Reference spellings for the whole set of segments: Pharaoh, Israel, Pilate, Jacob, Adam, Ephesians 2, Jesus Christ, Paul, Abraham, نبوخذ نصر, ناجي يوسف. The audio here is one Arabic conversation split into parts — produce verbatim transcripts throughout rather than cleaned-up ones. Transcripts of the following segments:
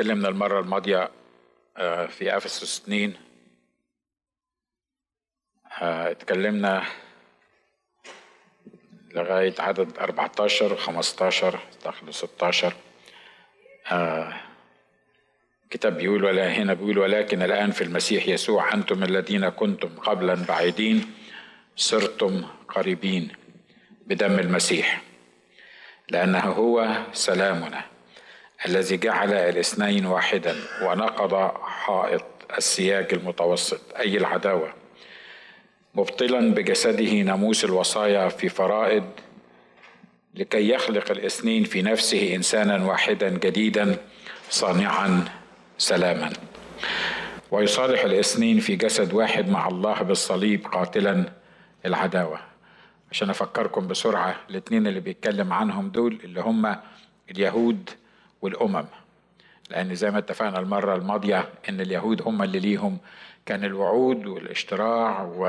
تكلمنا المرة الماضية في أفسس اثنين، اتكلمنا لغاية عدد أربعتاشر خمستاشر داخل ستاشر. كتاب بيقول ولا هنا بيقول ولكن الآن في المسيح يسوع أنتم الذين كنتم قبلا بعيدين صرتم قريبين بدم المسيح، لأنه هو سلامنا الذي جعل الاثنين واحدا ونقض حائط السياج المتوسط أي العداوة، مبطلا بجسده ناموس الوصايا في فرائض، لكي يخلق الاثنين في نفسه إنسانا واحدا جديدا صانعا سلاما، ويصالح الاثنين في جسد واحد مع الله بالصليب قاتلا العداوة. عشان أفكركم بسرعة، الاثنين اللي بيتكلم عنهم دول اللي هم اليهود والأمم، لأن زي ما اتفقنا المرة الماضية إن اليهود هم اللي ليهم كان الوعود والاشتراع، و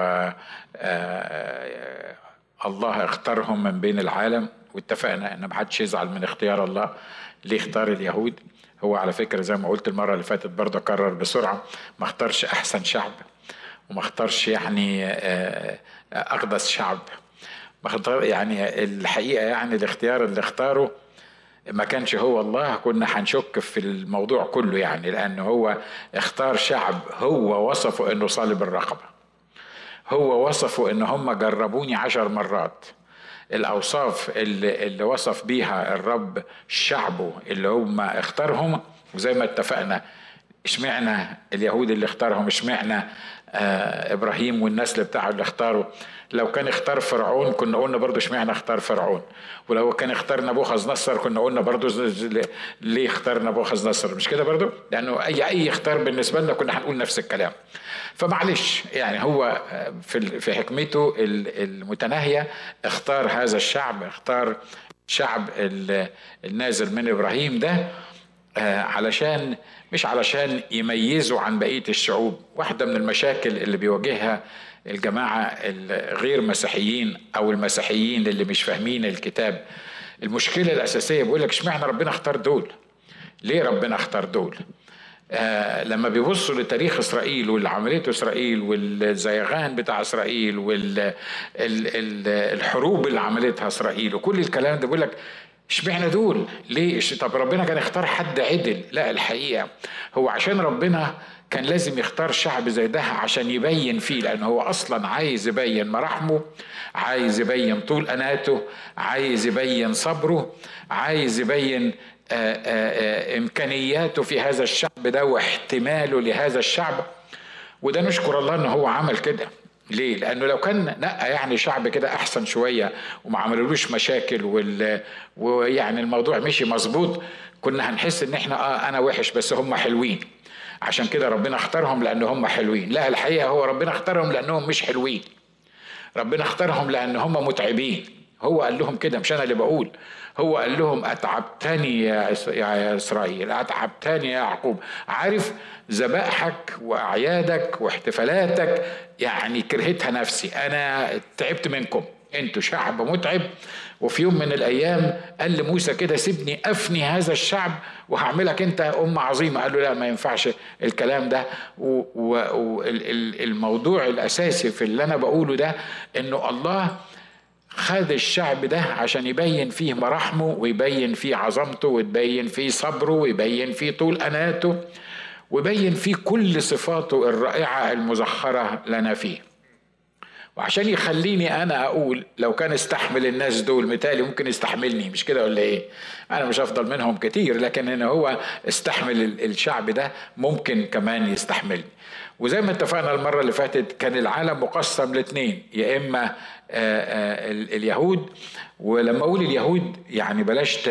الله اختارهم من بين العالم، واتفقنا إن محدش يزعل من اختيار الله. ليه اختار اليهود؟ هو على فكرة زي ما قلت المرة اللي فاتت برضه أكرر بسرعة، ما اختارش أحسن شعب، وما اختارش يعني أقدس شعب، يعني الحقيقة يعني الاختيار اللي اختاره ما كانش هو الله، كنا هنشك في الموضوع كله يعني، لأن هو اختار شعب هو وصفه انه صلب الرقبة، هو وصفه ان هم جربوني عشر مرات. الاوصاف اللي, اللي وصف بيها الرب شعبه اللي هم اختارهم، وزي ما اتفقنا اشمعنا اليهود اللي اختارهم، اشمعنا آه ابراهيم والنسل بتاعه اللي اختاروا. لو كان اختار فرعون كنا قلنا برضو اشمعنا اختار فرعون، ولو كان اختار نبوخذ نصر كنا قلنا برضو ليه اختار نبوخذ نصر، مش كده برضو؟ لانه اي اي اختار بالنسبه لنا كنا هنقول نفس الكلام. فمعلش يعني هو في في حكمته المتناهيه اختار هذا الشعب، اختار الشعب النازل من ابراهيم ده علشان مش علشان يميزوا عن بقية الشعوب. واحدة من المشاكل اللي بيواجهها الجماعة الغير مسيحيين أو المسيحيين اللي مش فاهمين الكتاب، المشكلة الأساسية بيقولك اشمعنا ربنا اختار دول، ليه ربنا اختار دول؟ آه لما بيبصوا لتاريخ إسرائيل والعملية إسرائيل والزيغان بتاع إسرائيل والحروب اللي عملتها إسرائيل وكل الكلام ده، بيقولك اشمعنا دول ليه؟ طب ربنا كان اختار حد عدل؟ لا، الحقيقة هو عشان ربنا كان لازم يختار شعب زي ده عشان يبين فيه، لأنه هو أصلا عايز يبين مراحمه، عايز يبين طول أناته، عايز يبين صبره، عايز يبين آآ آآ إمكانياته في هذا الشعب ده واحتماله لهذا الشعب. وده نشكر الله أنه هو عمل كده. ليه؟ لأنه لو كان نقى يعني شعب كده أحسن شوية وما عملولوش مشاكل وال... ويعني الموضوع مشي مظبوط، كنا هنحس إن إحنا آه أنا وحش بس هم حلوين، عشان كده ربنا اختارهم لأن هم حلوين. لا، الحقيقة هو ربنا اختارهم لأنهم مش حلوين، ربنا اختارهم لأن هم متعبين. هو قال لهم كده، مش أنا اللي بقول، هو قال لهم أتعبتني يا إسرائيل، أتعبتني يا يعقوب. عارف ذبائحك وأعيادك واحتفالاتك يعني كرهتها نفسي، أنا تعبت منكم، أنتوا شعب متعب. وفي يوم من الأيام قال لموسى كده سيبني أفني هذا الشعب وهعملك أنت أمة عظيمة، قال له لا ما ينفعش الكلام ده. والموضوع الأساسي في اللي أنا بقوله ده إنه الله خد الشعب ده عشان يبين فيه مراحمه ويبين فيه عظمته ويبين فيه صبره ويبين فيه طول أناته ويبين فيه كل صفاته الرائعة المزخرة لنا فيه، وعشان يخليني أنا أقول لو كان استحمل الناس دول متالي ممكن يستحملني، مش كده ولا إيه؟ أنا مش أفضل منهم كتير، لكن إن هو استحمل الشعب ده ممكن كمان يستحملني. وزي ما اتفقنا المرة اللي فاتت كان العالم مقسم لاتنين، يا إما آآ آآ اليهود، ولما أقول اليهود يعني بلاش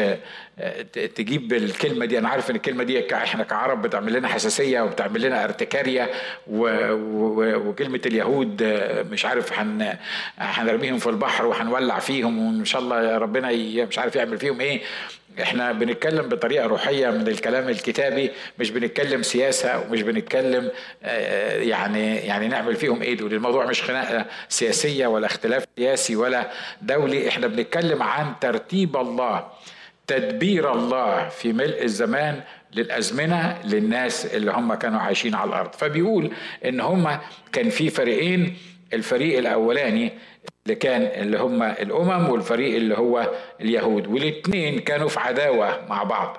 تجيب الكلمة دي، أنا عارف إن الكلمة دي إحنا كعرب بتعمل لنا حساسية وبتعمل لنا ارتكارية، وكلمة اليهود مش عارف هنرميهم في البحر وهنولع فيهم وإن شاء الله ربنا مش عارف يعمل فيهم إيه. احنا بنتكلم بطريقة روحية من الكلام الكتابي، مش بنتكلم سياسة ومش بنتكلم يعني يعني نعمل فيهم ايه دول. الموضوع مش خناقة سياسية ولا اختلاف سياسي ولا دولي، احنا بنتكلم عن ترتيب الله، تدبير الله في ملء الزمان للأزمنة للناس اللي هم كانوا عايشين على الأرض. فبيقول إن هم كان في فريقين، الفريق الأولاني اللي كان اللي هم الأمم، والفريق اللي هو اليهود، والاثنين كانوا في عداوة مع بعض.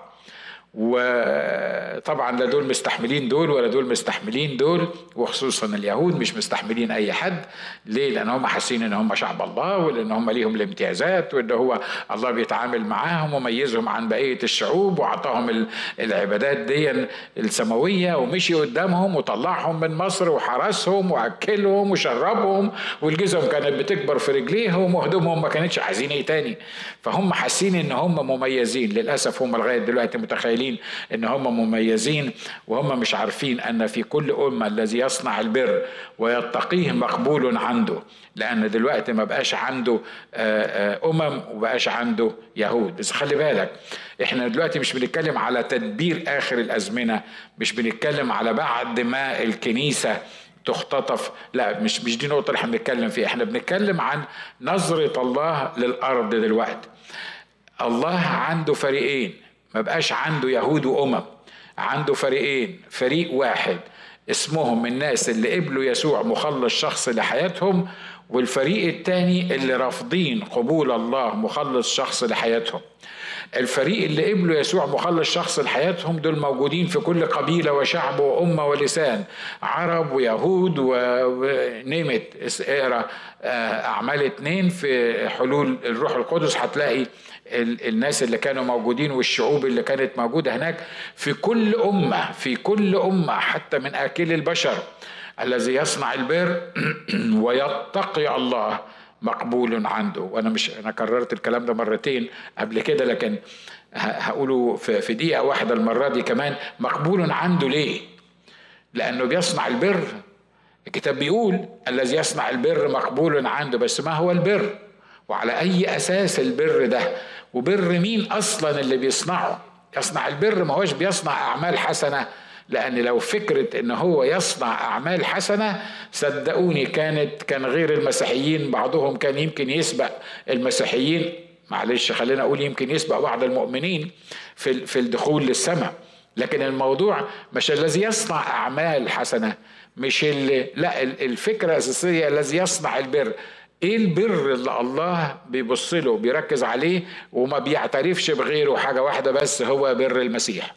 وطبعا لا دول مستحملين دول ولا دول مستحملين دول، وخصوصا اليهود مش مستحملين اي حد. ليه؟ لان هم حاسين ان هم شعب الله، ولان هم ليهم الامتيازات، وان هو الله بيتعامل معاهم وميزهم عن بقيه الشعوب واعطاهم العبادات دي السماويه، ومشي قدامهم وطلعهم من مصر وحرسهم واكلهم وشربهم، والجزم كانت بتكبر في رجليهم، وهدومهم ما كانتش عايزين ايه تاني. فهم حاسين ان هم مميزين. للاسف هم لغايه دلوقتي متخيلين ان هم مميزين، وهم مش عارفين ان في كل امه الذي يصنع البر ويتقيه مقبول عنده. لان دلوقتي ما بقاش عنده امم وبقاش عنده يهود. بس خلي بالك، احنا دلوقتي مش بنتكلم على تدبير اخر الازمنه، مش بنتكلم على بعد ما الكنيسه تختطف، لا مش مش دي النقطه اللي احنا بنتكلم فيها. احنا بنتكلم عن نظره الله للارض دلوقتي. الله عنده فريقين، ما بقاش عنده يهود وأمم، عنده فريقين. فريق واحد اسمهم الناس اللي قبلوا يسوع مخلص شخصي لحياتهم، والفريق التاني اللي رافضين قبول الله مخلص شخصي لحياتهم. الفريق اللي قبلوا يسوع مخلص شخصي لحياتهم دول موجودين في كل قبيلة وشعب وأمة ولسان، عرب ويهود ونيمة. اقرا أعمال اتنين في حلول الروح القدس، هتلاقي الناس اللي كانوا موجودين والشعوب اللي كانت موجودة هناك في كل أمة، في كل أمة حتى من آكل البشر. الذي يصنع البر ويتقي الله مقبول عنده. وانا مش انا كررت الكلام ده مرتين قبل كده، لكن هقوله في دقيقه واحده المره دي كمان. مقبول عنده ليه؟ لانه بيصنع البر. الكتاب بيقول الذي يصنع البر مقبول عنده. بس ما هو البر؟ وعلى اي اساس البر ده؟ وبر مين اصلا اللي بيصنعه؟ يصنع البر ما هوش بيصنع اعمال حسنه، لأن لو فكرة إن هو يصنع أعمال حسنة صدقوني كانت كان غير المسيحيين، بعضهم كان يمكن يسبق المسيحيين، معلش خلينا أقول يمكن يسبق بعض المؤمنين في في الدخول للسماء. لكن الموضوع مش الذي يصنع أعمال حسنة، مش اللي لا الفكرة الأساسية الذي يصنع البر. ايه البر اللي الله بيبص له بيركز عليه وما بيعترفش بغيره؟ حاجة واحدة بس، هو بر المسيح.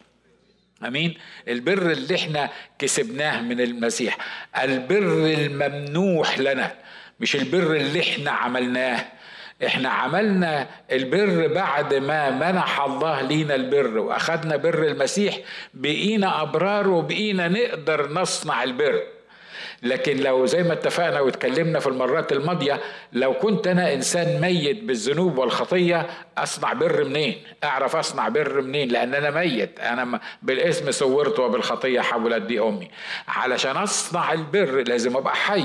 امين. البر اللي احنا كسبناه من المسيح، البر الممنوح لنا، مش البر اللي احنا عملناه. احنا عملنا البر بعد ما منح الله لينا البر واخدنا بر المسيح، بقينا ابرار وبقينا نقدر نصنع البر. لكن لو زي ما اتفقنا واتكلمنا في المرات الماضية، لو كنت أنا إنسان ميت بالذنوب والخطية، أصنع بر منين؟ أعرف أصنع بر منين؟ لأن أنا ميت، أنا بالاسم صورت وبالخطية حولت دي أمي. علشان أصنع البر لازم أبقى حي،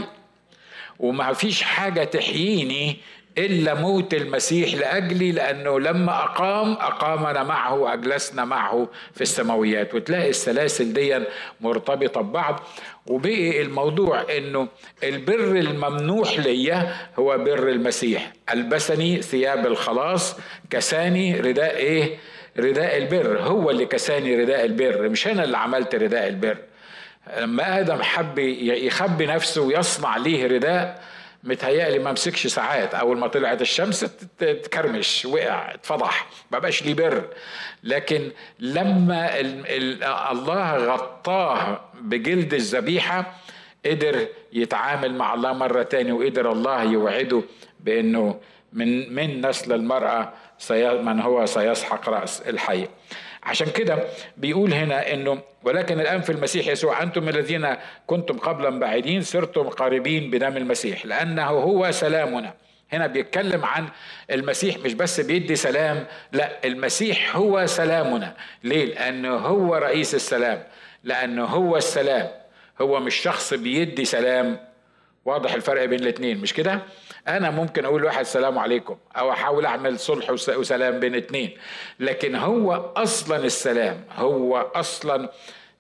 وما فيش حاجة تحييني إلا موت المسيح لأجلي، لأنه لما أقام أقامنا معه وأجلسنا معه في السماويات. وتلاقي السلاسل دي مرتبطة ببعض. وبقي الموضوع إنه البر الممنوح ليا هو بر المسيح. ألبسني ثياب الخلاص، كساني رداء إيه؟ رداء البر. هو اللي كساني رداء البر، مش أنا اللي عملت رداء البر. لما آدم حب يخبي نفسه ويصنع ليه رداء، متهيألي ما مسكش ساعات، أول ما طلعت الشمس تكرمش، وقع، اتفضح، ما بقاش ليه بر. لكن لما ال ال الله غطاه بجلد الذبيحة، قدر يتعامل مع الله مرة تاني، وقدر الله يوعده بأنه من من نسل المرأة من هو سيسحق رأس الحي. عشان كده بيقول هنا انه ولكن الان في المسيح يسوع انتم الذين كنتم قبلا بعيدين صرتم قريبين بدم المسيح، لانه هو سلامنا. هنا بيتكلم عن المسيح، مش بس بيدي سلام، لا المسيح هو سلامنا. ليه؟ لانه هو رئيس السلام، لانه هو السلام. هو مش شخص بيدي سلام. واضح الفرق بين الاثنين مش كده؟ انا ممكن اقول لواحد سلام عليكم، او احاول اعمل صلح وسلام بين اثنين، لكن هو اصلا السلام، هو اصلا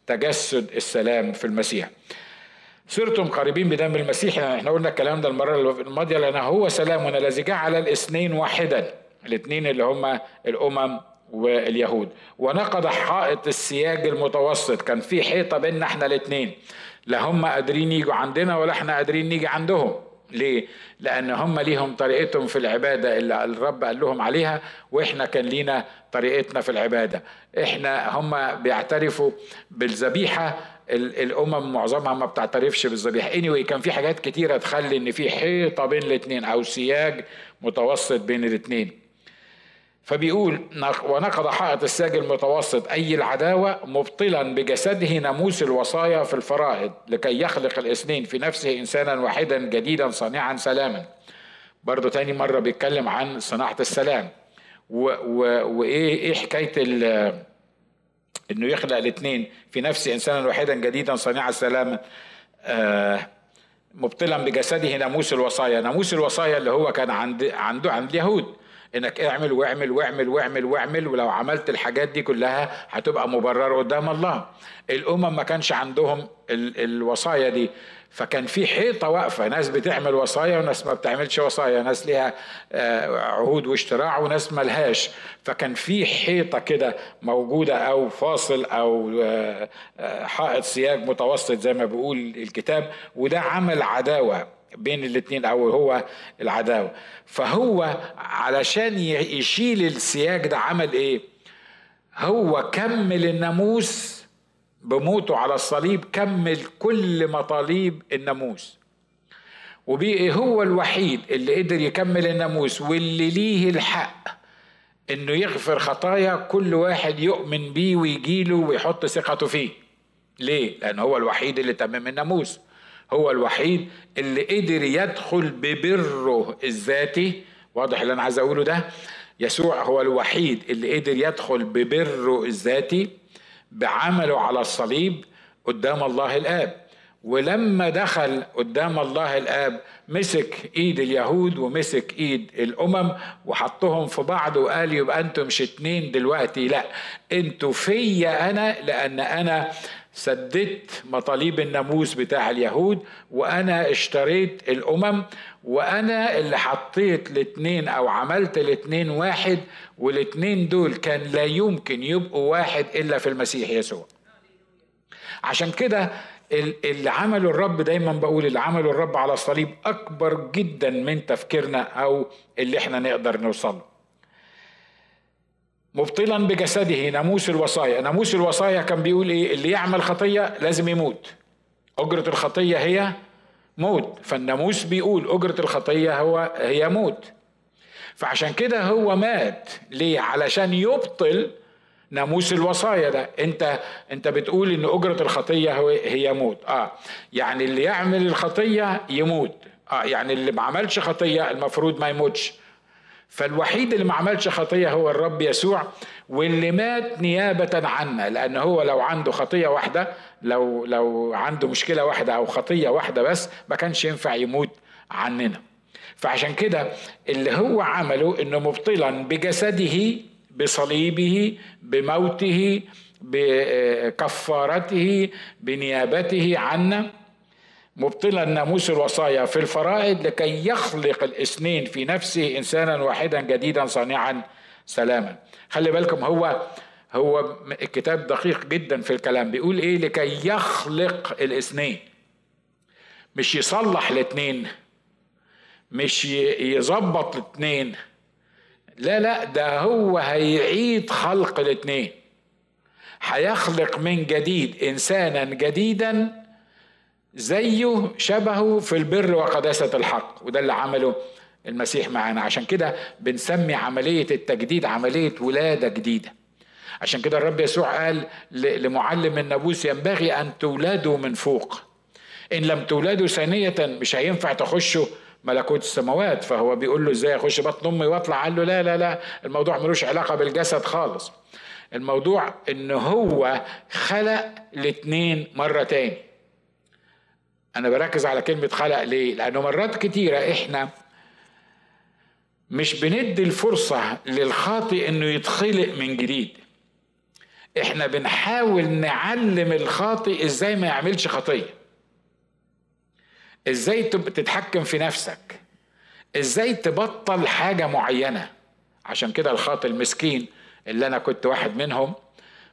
تجسد السلام في المسيح. صرتم قريبين بدم المسيح، احنا قلنا الكلام ده المره الماضيه، لان هو سلامنا الذي جعل الاثنين واحدا. الاثنين اللي هم الامم واليهود، ونقض حائط السياج المتوسط. كان في حيطة بيننا احنا الاثنين، لا هم قادرين يجوا عندنا ولا احنا قادرين نيجي عندهم. ليه؟ لأن هم ليهم طريقتهم في العبادة اللي الرب قال لهم عليها، وإحنا كان لينا طريقتنا في العبادة. إحنا هم بيعترفوا بالذبيحة، الأمم معظمها ما بتعترفش بالذبيحة. anyway كان في حاجات كتيرة تخلي إن في حيطة بين الاتنين أو سياج متوسط بين الاتنين. فبيقول ونقض حائط السياج المتوسط أي العداوة، مبطلا بجسده ناموس الوصايا في الفرائض، لكي يخلق الاثنين في نفسه إنسانا واحدا جديدا صانعا سلاما. برضو تاني مرة بيتكلم عن صناعة السلام، وإيه إيه حكاية إنه يخلق الاثنين في نفسه إنسانا واحدا جديدا صانعا سلاما. آه مبطلا بجسده ناموس الوصايا. ناموس الوصايا اللي هو كان عند عنده عند اليهود، انك اعمل واعمل واعمل واعمل واعمل، ولو عملت الحاجات دي كلها هتبقى مبرر قدام الله. الامم ما كانش عندهم ال الوصايا دي، فكان في حيطه واقفه، ناس بتعمل وصايا وناس ما بتعملش وصايا، ناس ليها عهود واشتراع وناس ما لهاش. فكان في حيطه كده موجوده او فاصل او حائط سياج متوسط زي ما بيقول الكتاب، وده عمل عداوه بين الاتنين، او هو العداوة. فهو علشان يشيل السياج ده عمل ايه؟ هو كمل الناموس بموته على الصليب، كمل كل مطالب الناموس، وبقي هو الوحيد اللي قدر يكمل الناموس، واللي ليه الحق انه يغفر خطايا كل واحد يؤمن بيه ويجيله ويحط ثقته فيه. ليه؟ لان هو الوحيد اللي تمم الناموس، هو الوحيد اللي قدر يدخل ببره الذاتي. واضح اللي انا عايز اقوله ده؟ يسوع هو الوحيد اللي قدر يدخل ببره الذاتي بعمله على الصليب قدام الله الاب. ولما دخل قدام الله الاب مسك ايد اليهود ومسك ايد الامم وحطهم في بعض، وقال يبقى انتوا مش اتنين دلوقتي، لا انتوا فيا انا، لان انا سددت مطالب الناموس بتاع اليهود، وانا اشتريت الامم، وانا اللي حطيت الاتنين او عملت الاتنين واحد، والاتنين دول كان لا يمكن يبقوا واحد الا في المسيح يسوع. عشان كده اللي عمله الرب، دايما بقول اللي عمله الرب على الصليب اكبر جدا من تفكيرنا او اللي احنا نقدر نوصله. مبطلا بجسده ناموس الوصايا. ناموس الوصايا كان بيقول ايه؟ اللي يعمل خطية لازم يموت، اجرة الخطية هي موت. فالناموس بيقول اجرة الخطية هو هي موت. فعشان كده هو مات. ليه؟ علشان يبطل ناموس الوصايا ده. انت انت بتقول ان اجرة الخطية هي موت، اه يعني اللي يعمل الخطية يموت، اه يعني اللي ما عملش خطية المفروض ما يموتش. فالوحيد اللي ما عملش خطية هو الرب يسوع، واللي مات نيابة عنا، لأن هو لو عنده خطية واحدة، لو لو عنده مشكلة واحدة أو خطية واحدة بس، ما كانش ينفع يموت عننا. فعشان كده اللي هو عمله إنه مبطلا بجسده، بصليبه، بموته، بكفارته، بنيابته عنا، مبطلا ناموس الوصايا في الفرائض، لكي يخلق الاثنين في نفسه انسانا واحدا جديدا صانعا سلاما. خلي بالكم، هو هو الكتاب دقيق جدا في الكلام. بيقول ايه؟ لكي يخلق الاثنين، مش يصلح الاثنين، مش يظبط الاثنين، لا لا، ده هو هيعيد خلق الاثنين، هيخلق من جديد انسانا جديدا زيه شبهه في البر وقداسة الحق. وده اللي عمله المسيح معانا. عشان كده بنسمي عملية التجديد عملية ولادة جديدة. عشان كده الرب يسوع قال لمعلم النابوس ينبغي أن تولدوا من فوق، إن لم تولدوا ثانية مش هينفع تخشوا ملكوت السماوات. فهو بيقول له ازاي اخش بطن امي واطلع؟ قال له لا لا لا، الموضوع ملوش علاقة بالجسد خالص، الموضوع إن هو خلق الاتنين مرة تاني. أنا بركز على كلمة خلق ليه؟ لأنه مرات كتيرة إحنا مش بندي الفرصة للخاطئ إنه يتخلق من جديد. إحنا بنحاول نعلم الخاطئ إزاي ما يعملش خطية، إزاي تتحكم في نفسك، إزاي تبطل حاجة معينة. عشان كده الخاطئ المسكين اللي أنا كنت واحد منهم،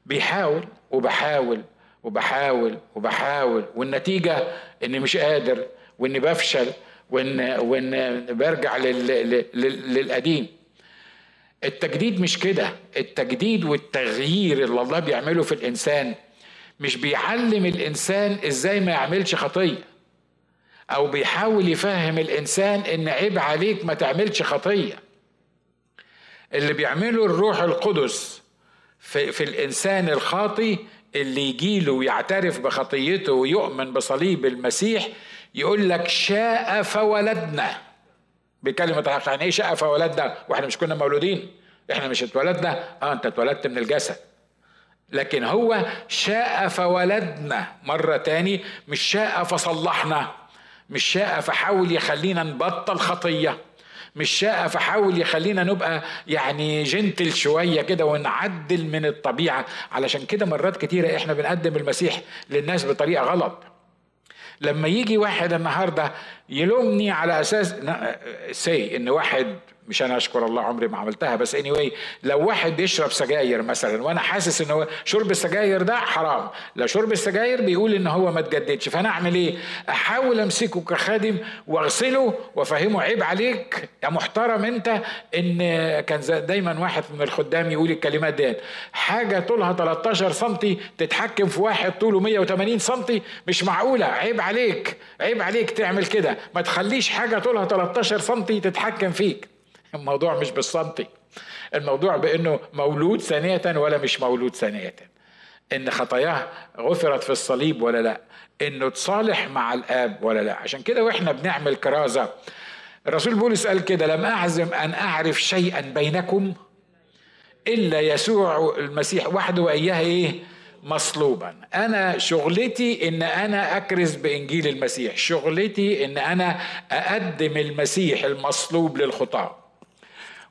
بيحاول وبحاول وبحاول وبحاول، والنتيجة إني مش قادر، وإني بفشل، وإن, وإن برجع للقديم. التجديد مش كده. التجديد والتغيير اللي الله بيعمله في الإنسان مش بيعلم الإنسان إزاي ما يعملش خطية، أو بيحاول يفهم الإنسان إن عيب عليك ما تعملش خطية. اللي بيعمله الروح القدس في, في الإنسان الخاطي اللي يجيله ويعترف بخطيته ويؤمن بصليب المسيح، يقول لك شاء فولدنا. بكلمة الحق يعني إيه شاء فولدنا؟ وإحنا مش كنا مولودين، إحنا مش اتولدنا. آه أنت اتولدت من الجسد، لكن هو شاء فولدنا مرة تاني، مش شاء فصلحنا، مش شاء فحاول يخلينا نبطل خطية، مش شاء فحاول يخلينا نبقى يعني جنتل شوية كده ونعدل من الطبيعة. علشان كده مرات كتيرة إحنا بنقدم المسيح للناس بطريقة غلط. لما يجي واحد النهاردة يلومني على أساس سي إن واحد، مش أنا أشكر الله عمري ما عملتها، بس anyway لو واحد يشرب سجاير مثلا وأنا حاسس إن هو شرب السجاير ده حرام، لو شرب السجاير بيقول إن هو ما تجددش، فأنا أعمل إيه؟ أحاول أمسكه كخادم وأغسله وأفهمه عيب عليك يا محترم أنت. إن كان دايما واحد من الخدام يقول الكلمات دي، حاجة طولها ثلاثة عشر سنتي تتحكم في واحد طوله مية وتمانين سنتي، مش معقولة. عيب عليك، عيب عليك تعمل كده، ما تخليش حاجة طولها ثلاثة عشر سنتي تتحكم فيك. الموضوع مش بالصمتي، الموضوع بأنه مولود ثانية ولا مش مولود ثانية، إن خطاياه غفرت في الصليب ولا لا، إنه تصالح مع الآب ولا لا. عشان كده وإحنا بنعمل كرازة الرسول بولس قال كده، لم أعزم أن أعرف شيئا بينكم إلا يسوع المسيح وحده وإياه إيه مصلوبا. أنا شغلتي إن أنا أكرز بإنجيل المسيح، شغلتي إن أنا أقدم المسيح المصلوب للخطاة.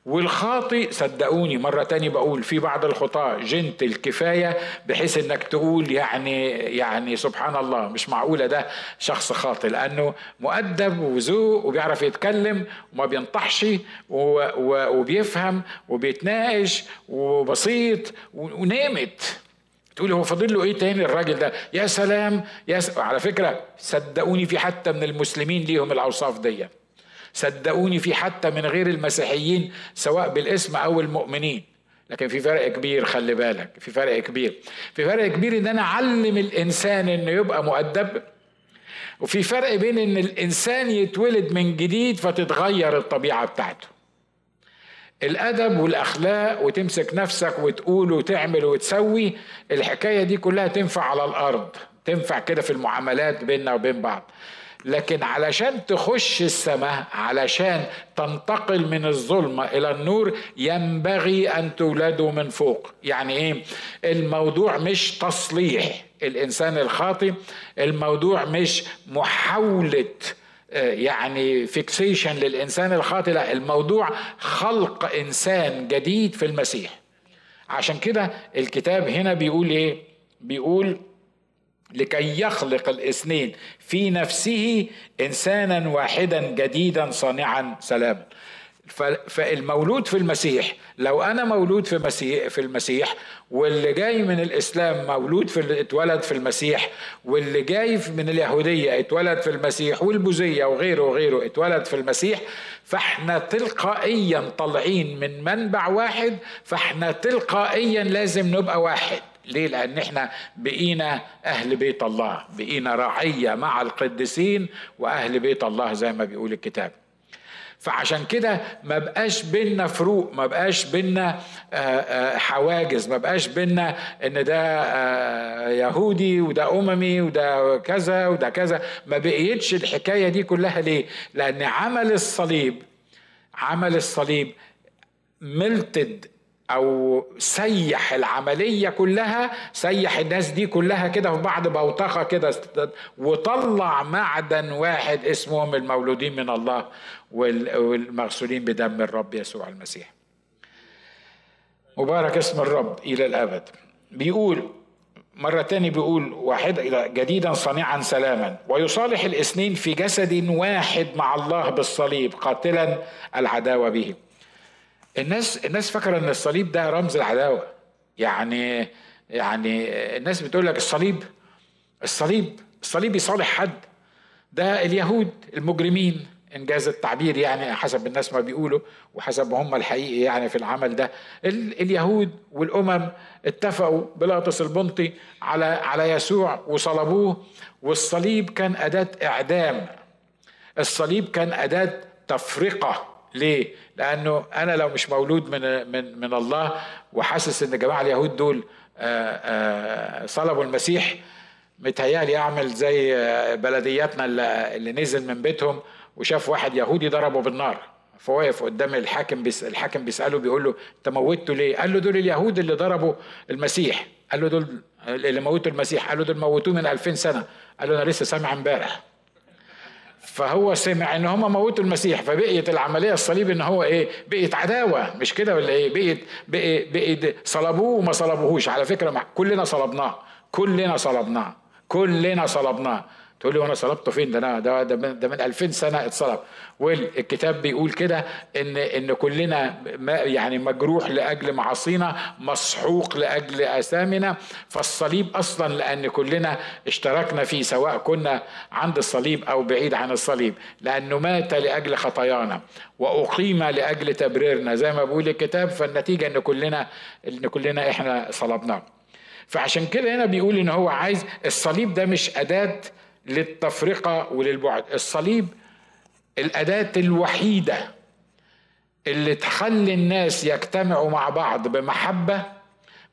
والخاطئ صدقوني مرة تاني بقول، في بعض الخطاة جنتل كفاية بحيث انك تقول يعني يعني سبحان الله مش معقولة ده شخص خاطئ، لانه مؤدب وذوق وبيعرف يتكلم وما بينطحش وبيفهم وبيتناقش وبسيط ونامت. تقول هو فاضل له ايه تاني الراجل ده؟ يا سلام يا س... على فكرة صدقوني في حتى من المسلمين ليهم الاوصاف دي، صدقوني في حتى من غير المسيحيين سواء بالاسم أو المؤمنين. لكن في فرق كبير، خلي بالك، في فرق كبير، في فرق كبير إن أنا أعلم الإنسان إنه يبقى مؤدب، وفي فرق بين إن الإنسان يتولد من جديد فتتغير الطبيعة بتاعته. الأدب والأخلاق وتمسك نفسك وتقول وتعمل وتسوي، الحكاية دي كلها تنفع على الأرض، تنفع كده في المعاملات بيننا وبين بعض. لكن علشان تخش السماء، علشان تنتقل من الظلمة إلى النور، ينبغي أن تولدوا من فوق. يعني إيه؟ الموضوع مش تصليح الإنسان الخاطئ، الموضوع مش محاولة يعني فيكسيشن للإنسان الخاطئ، لا، الموضوع خلق إنسان جديد في المسيح. عشان كده الكتاب هنا بيقول إيه؟ بيقول لكي يخلق الاثنين في نفسه إنسانا واحدا جديدا صانعا سلاما. فالمولود في المسيح، لو أنا مولود في مسيح في المسيح، واللي جاي من الإسلام مولود في اتولد في المسيح، واللي جاي من اليهودية اتولد في المسيح، والبوذية وغيره وغيره اتولد في المسيح، فاحنا تلقائيا طالعين من منبع واحد، فاحنا تلقائيا لازم نبقى واحد. ليه؟ لأن احنا بقينا أهل بيت الله، بقينا رعية مع القديسين وأهل بيت الله زي ما بيقول الكتاب. فعشان كده ما بقاش بينا فروق، ما بقاش بينا حواجز، ما بقاش بينا ان ده يهودي وده أممي وده كذا وده كذا، ما بقيتش الحكاية دي كلها. ليه؟ لأن عمل الصليب، عمل الصليب ملتد أو سيح العملية كلها، سيح الناس دي كلها كده في بعض بوتخة كده، وطلع معدن واحد اسمهم المولودين من الله والمغسولين بدم الرب يسوع المسيح. مبارك اسم الرب إلى الأبد. بيقول مرة تاني، بيقول واحد جديدا صانعا سلاما، ويصالح الاثنين في جسد واحد مع الله بالصليب قاتلا العداوة به. الناس الناس فاكره ان الصليب ده رمز العداوه. يعني يعني الناس بتقول لك الصليب الصليب الصليب يصالح حد؟ ده اليهود المجرمين إن جاز التعبير، يعني حسب الناس ما بيقولوا وحسب هم الحقيقي يعني في العمل ده. اليهود والأمم اتفقوا بيلاطس البنطي على على يسوع وصلبوه، والصليب كان أداة إعدام، الصليب كان أداة تفرقة. ليه؟ لأنه أنا لو مش مولود من من من الله وحاسس إن جماعة اليهود دول صلبوا المسيح، متهيألي أعمل زي بلدياتنا اللي نزل من بيتهم وشاف واحد يهودي ضربه بالنار، فوقف قدام الحاكم، بيس الحاكم بيسأله بيقول له أنت موتته ليه؟ قال له دول اليهود اللي ضربوا المسيح، قال له دول اللي موتوا المسيح، قال له دول موتوه من ألفين سنة، قال له أنا لسه سامع امبارح. فهو سمع إن هم موتوا المسيح، فبقيت العملية الصليب إن هو إيه؟ بقيت عداوة، مش كده ولا إيه؟ بقيت بقيت, بقيت صلبوه وما صلبوهوش. على فكرة كلنا صلبناه، كلنا صلبناه، كلنا صلبناه. تقول لي وانا صلبته فين؟ ده انا ده ده من ألفين سنه اتصلب، والكتاب بيقول كده ان ان كلنا يعني مجروح لاجل معاصينا، مسحوق لاجل اثامنا. فالصليب اصلا لان كلنا اشتركنا فيه سواء كنا عند الصليب او بعيد عن الصليب، لانه مات لاجل خطايانا واقيم لاجل تبريرنا زي ما بيقول الكتاب. فالنتيجه ان كلنا ان كلنا احنا صلبناه. فعشان كده هنا بيقول ان هو عايز الصليب ده مش اداه للتفرقة وللبعد، الصليب الأداة الوحيدة اللي تخلي الناس يجتمعوا مع بعض بمحبة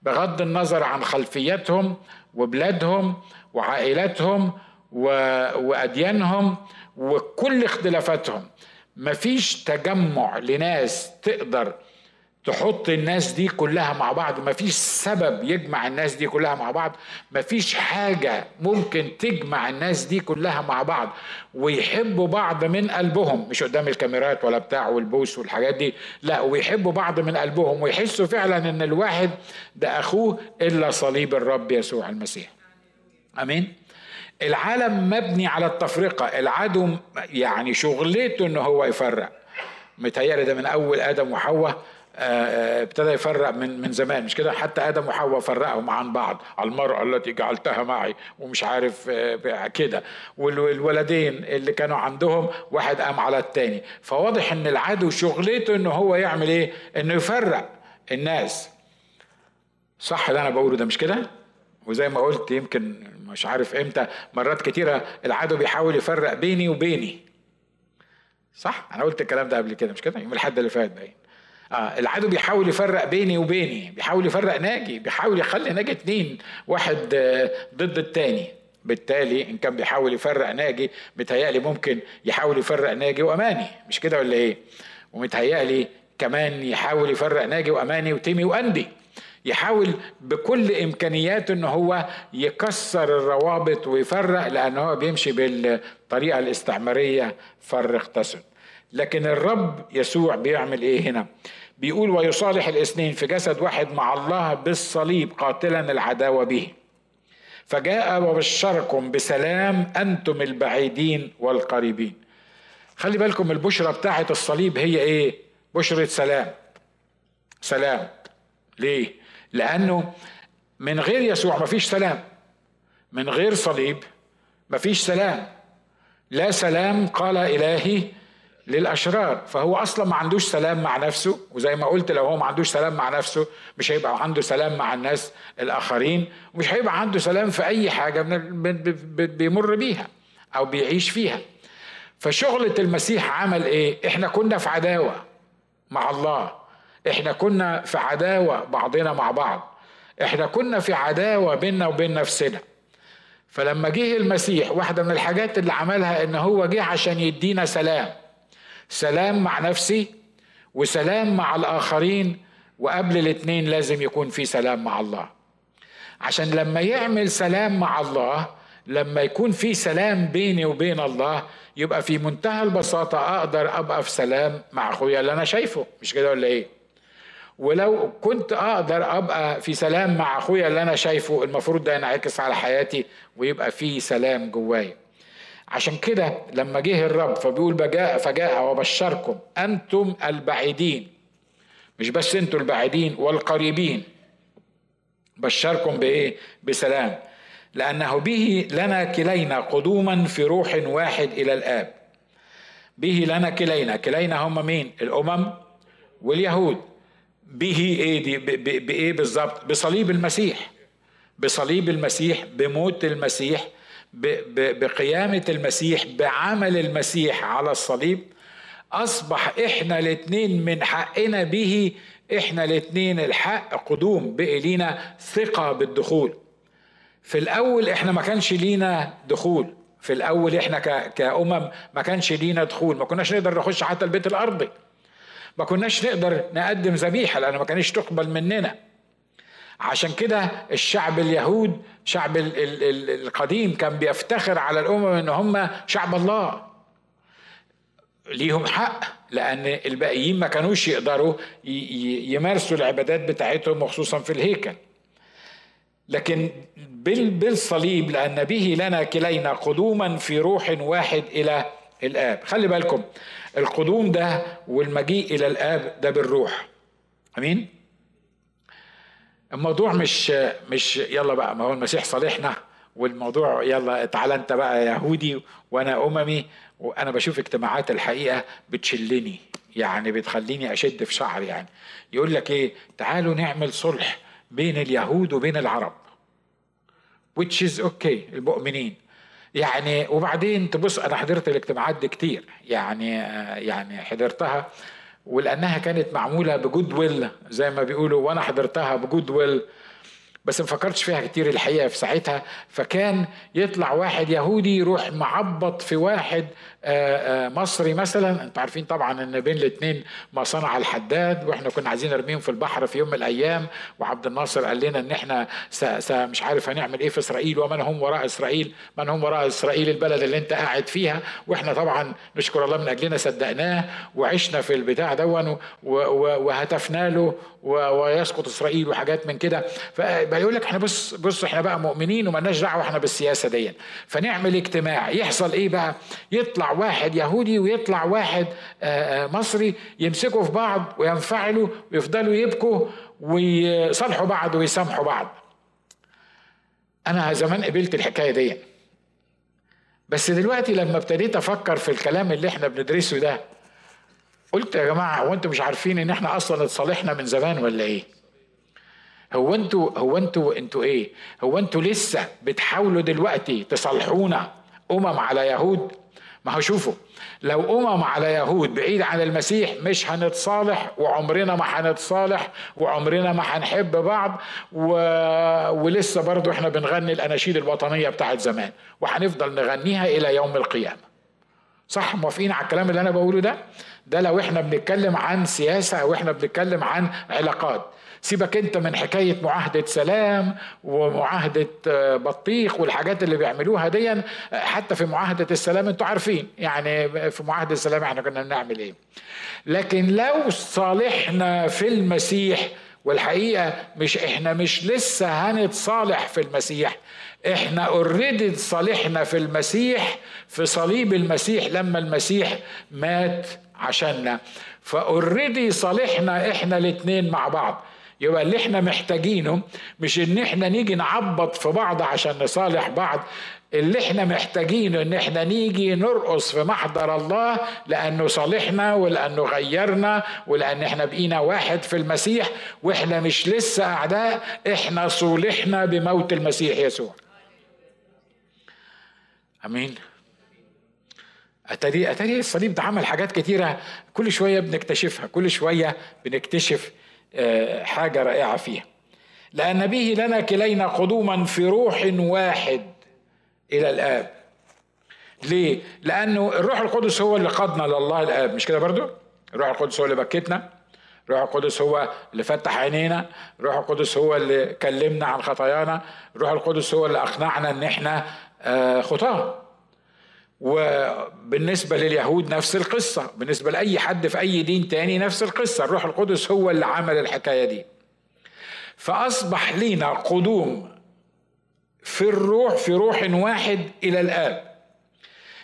بغض النظر عن خلفيتهم وبلادهم وعائلاتهم وأديانهم وكل اختلافاتهم. مفيش تجمع لناس تقدر تحط الناس دي كلها مع بعض، مفيش سبب يجمع الناس دي كلها مع بعض، مفيش حاجة ممكن تجمع الناس دي كلها مع بعض ويحبوا بعض من قلبهم، مش قدام الكاميرات ولا بتاع والبوس والحاجات دي، لا، ويحبوا بعض من قلبهم ويحسوا فعلا ان الواحد ده اخوه الا صليب الرب يسوع المسيح. امين. العالم مبني على التفرقة، العدو يعني شغلته ان هو يفرق. متهيألي ده من اول ادم وحواء ابتدى يفرق من من زمان، مش كده؟ حتى ادم وحواء فرقهم عن بعض، المرأة التي جعلتها معي ومش عارف كده، والولدين اللي كانوا عندهم واحد قام على التاني. فواضح ان العدو شغلته انه هو يعمل ايه؟ انه يفرق الناس. صح اللي انا بقوله ده، مش كده؟ وزي ما قلت يمكن مش عارف امتى، مرات كتيرة العدو بيحاول يفرق بيني وبيني. صح؟ انا قلت الكلام ده قبل كده، مش كده؟ يوم الحد اللي فات باين. آه العدو بيحاول يفرق بيني وبيني، بيحاول يفرق ناجي، بيحاول يخلي ناجي اتنين واحد آه ضد التاني. بالتالي ان كان بيحاول يفرق ناجي، متهيألي ممكن يحاول يفرق ناجي واماني، مش كده ولا ايه؟ ومتهيألي كمان يحاول يفرق ناجي واماني وتيمي واندي، يحاول بكل امكانياته ان هو يكسر الروابط ويفرق، لان هو بيمشي بالطريقه الاستعماريه فرق تسد. لكن الرب يسوع بيعمل ايه هنا؟ بيقول ويصالح الاثنين في جسد واحد مع الله بالصليب قاتلا العداوة به، فجاء وبشركم بسلام أنتم البعيدين والقريبين. خلي بالكم البشرة بتاعت الصليب هي ايه؟ بشرة سلام. سلام ليه؟ لأنه من غير يسوع مفيش سلام، من غير صليب مفيش سلام. لا سلام قال إلهي للأشرار. فهو أصلا ما عندوش سلام مع نفسه، وزي ما قلت لو هو ما عندوش سلام مع نفسه مش هيبقى عنده سلام مع الناس الآخرين، ومش هيبقى عنده سلام في أي حاجة بيمر بيها أو بيعيش فيها. فشغلة المسيح عمل إيه؟ إحنا كنا في عداوة مع الله، إحنا كنا في عداوة بعضنا مع بعض، إحنا كنا في عداوة بيننا وبين نفسنا. فلما جه المسيح، واحدة من الحاجات اللي عملها إن هو جه عشان يدينا سلام، سلام مع نفسي وسلام مع الآخرين، وقبل الاتنين لازم يكون في سلام مع الله. عشان لما يعمل سلام مع الله، لما يكون في سلام بيني وبين الله، يبقى في منتهى البساطة أقدر أبقى في سلام مع أخويا اللي أنا شايفه، مش كده ولا إيه؟ ولو كنت أقدر أبقى في سلام مع أخويا اللي أنا شايفه، المفروض ده ينعكس على حياتي ويبقى في سلام جوايا. عشان كده لما جه الرب فبيقول فجاء وبشركم أنتم البعيدين، مش بس انتوا البعيدين والقريبين، بشركم بايه؟ بسلام، لأنه به لنا كلينا قدوما في روح واحد إلى الآب. به لنا كلينا، كلينا هم مين؟ الأمم واليهود. به ايه دي؟ بايه بالظبط؟ بصليب المسيح، بصليب المسيح، بموت المسيح، بقيامة المسيح، بعمل المسيح على الصليب. أصبح إحنا الاثنين من حقنا به، إحنا الاثنين الحق قدوم، بقي لينا ثقة بالدخول. في الأول إحنا ما كانش لينا دخول، في الأول إحنا كأمم ما كانش لينا دخول، ما كناش نقدر نخش حتى البيت الأرضي، ما كناش نقدر نقدم ذبيحة لأنه ما كانش تقبل مننا. عشان كده الشعب اليهود، شعب القديم، كان بيفتخر على الأمم إن هم شعب الله، ليهم حق، لأن الباقيين ما كانوش يقدروا يمارسوا العبادات بتاعتهم وخصوصا في الهيكل. لكن بالصليب، لأن به لنا كلينا قدوما في روح واحد إلى الآب. خلي بالكم القدوم ده والمجيء إلى الآب ده بالروح. أمين. الموضوع مش مش يلا بقى ما هو المسيح صالحنا والموضوع يلا تعالى انت بقى يهودي وانا اممي. وانا بشوف اجتماعات الحقيقه بتشلني، يعني بتخليني اشد في شعري. يعني يقول لك ايه؟ تعالوا نعمل صلح بين اليهود وبين العرب، which is okay، المؤمنين يعني. وبعدين تبص، انا حضرت الاجتماعات دي كتير، يعني يعني حضرتها، ولانها كانت معموله بجودويل زي ما بيقولوا، وانا حضرتها بجودويل بس ما فكرتش فيها كتير الحقيقه في ساعتها. فكان يطلع واحد يهودي يروح معبط في واحد مصري مثلا. انتوا عارفين طبعا ان بين الاثنين ما صنع الحداد، واحنا كنا عايزين نرميهم في البحر في يوم من الايام، وعبد الناصر قال لنا ان احنا مش عارف هنعمل ايه في اسرائيل، ومن هم وراء اسرائيل، من هم وراء اسرائيل البلد اللي انت قاعد فيها. واحنا طبعا نشكر الله من اجلنا صدقناه وعشنا في البتاع دون وهتفنا له ويسقط اسرائيل وحاجات من كده. فبيقول لك احنا بص بص احنا بقى مؤمنين ومالناش دعوه احنا بالسياسه دي. فنعمل اجتماع يحصل ايه بقى؟ يطلع واحد يهودي ويطلع واحد مصري، يمسكوا في بعض وينفعلوا ويفضلوا يبكوا ويصالحوا بعض ويسامحوا بعض. انا زمان قبلت الحكايه دي، بس دلوقتي لما ابتديت افكر في الكلام اللي احنا بندرسه ده قلت يا جماعه، هو انتوا مش عارفين ان احنا اصلا اتصالحنا من زمان ولا ايه؟ هو انتوا هو انتوا انتوا ايه؟ هو انتوا لسه بتحاولوا دلوقتي تصالحونا امم على يهود؟ ما هشوفوا لو أمم على يهود بعيد عن المسيح مش هنتصالح، وعمرنا ما هنتصالح، وعمرنا ما هنحب بعض، و... ولسه برضو احنا بنغني الأناشيد الوطنية بتاعت زمان وهنفضل نغنيها إلى يوم القيامة. صح؟ موافقين على الكلام اللي أنا بقوله ده؟ ده لو احنا بنتكلم عن سياسة أو احنا بنتكلم عن علاقات. سيبك انت من حكاية معاهدة سلام ومعاهدة بطيخ والحاجات اللي بيعملوها دي. حتى في معاهدة السلام انتوا عارفين يعني في معاهدة السلام احنا كنا بنعمل ايه. لكن لو صالحنا في المسيح، والحقيقة مش احنا مش لسه هنتصالح في المسيح، احنا اوريدي اتصالحنا في المسيح في صليب المسيح لما المسيح مات عشاننا. فاوريدي صالحنا احنا الاتنين مع بعض. يبقى اللي احنا محتاجينه مش ان احنا نيجي نعبط في بعض عشان نصالح بعض، اللي احنا محتاجينه ان احنا نيجي نرقص في محضر الله لانه صالحنا ولانه غيرنا ولان احنا بقينا واحد في المسيح، واحنا مش لسه اعداء، احنا صولحنا بموت المسيح يسوع. امين. اتاري اتاري الصليب ده عمل حاجات كتيره كل شويه بنكتشفها، كل شويه بنكتشف حاجة رائعة فيها. لأن به لنا كلينا قدوما في روح واحد إلى الآب. ليه؟ لأنه الروح القدس هو اللي قادنا لله الآب، مش كده برضو؟ الروح القدس هو اللي بكتنا، الروح القدس هو اللي فتح عينينا، الروح القدس هو اللي كلمنا عن خطايانا، الروح القدس هو اللي أقنعنا إن إحنا خطاة. وبالنسبة لليهود نفس القصة، بالنسبة لأي حد في أي دين تاني نفس القصة، الروح القدس هو اللي عمل الحكاية دي. فأصبح لينا قدوم في الروح في روح واحد إلى الآب.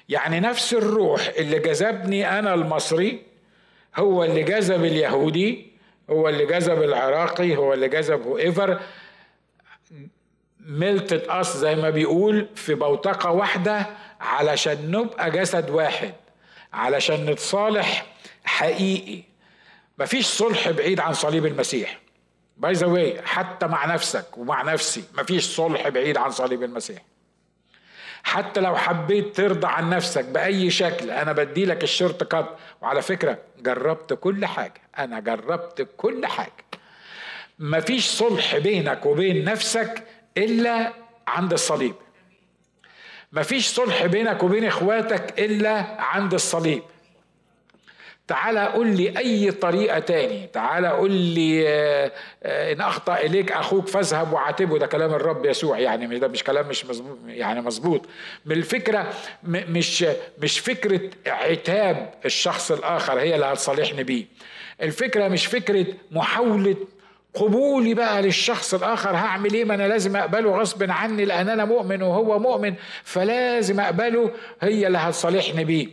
يعني نفس الروح اللي جذبني أنا المصري هو اللي جذب اليهودي هو اللي جذب العراقي، هو اللي جذب whoever، ملتت أص زي ما بيقول في بوتقة واحدة علشان نبقى جسد واحد، علشان نتصالح حقيقي. مفيش صلح بعيد عن صليب المسيح. باي ذا واي، حتى مع نفسك ومع نفسي مفيش صلح بعيد عن صليب المسيح. حتى لو حبيت ترضى عن نفسك بأي شكل، أنا بدي لك الشورت كات. وعلى فكرة جربت كل حاجة، أنا جربت كل حاجة. مفيش صلح بينك وبين نفسك إلا عند الصليب. مفيش صلح بينك وبين إخواتك إلا عند الصليب. تعالى قول لي أي طريقة تاني، تعالى قول لي إن أخطأ إليك أخوك فاذهب وعاتبه، ده كلام الرب يسوع. يعني ده مش كلام مش مزبوط، يعني مظبوط. من الفكرة مش مش فكرة عتاب الشخص الآخر هي اللي هتصالحني بيه. الفكرة مش فكرة محاولة قبولي بقى للشخص الآخر. هعمل إيه؟ ما أنا لازم أقبله غصب عني لأن أنا مؤمن وهو مؤمن، فلازم أقبله. هي اللي هتصالحني بيه.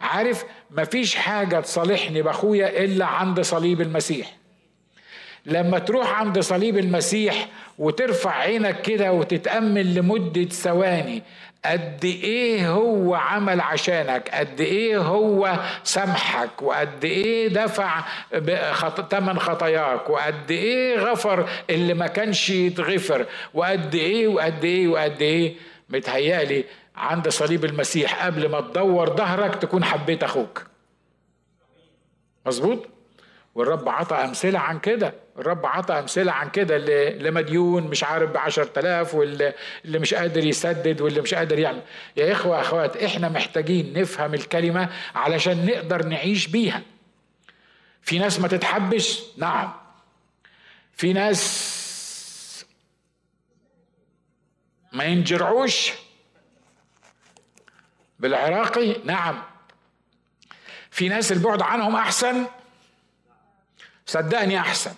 عارف، مفيش حاجة تصالحني بأخويا إلا عند صليب المسيح. لما تروح عند صليب المسيح وترفع عينك كده وتتأمل لمدة ثواني قد إيه هو عمل عشانك، قد إيه هو سامحك، وقد إيه دفع تمن خطاياك، وقد إيه غفر اللي ما كانش يتغفر، وقد إيه وقد إيه وقد إيه. متهيألي عند صليب المسيح قبل ما تدور ظهرك تكون حبيت أخوك. مظبوط؟ والرب عطى أمثلة عن كده، الرب عطى أمثلة عن كده لمديون مش عارف بعشر تلاف، واللي مش قادر يسدد، واللي مش قادر يعمل. يا إخوة أخوات، إحنا محتاجين نفهم الكلمة علشان نقدر نعيش بيها. في ناس ما تتحبش، نعم. في ناس ما ينجرعوش بالعراقي، نعم. في ناس البعد عنهم أحسن، صدقني أحسن.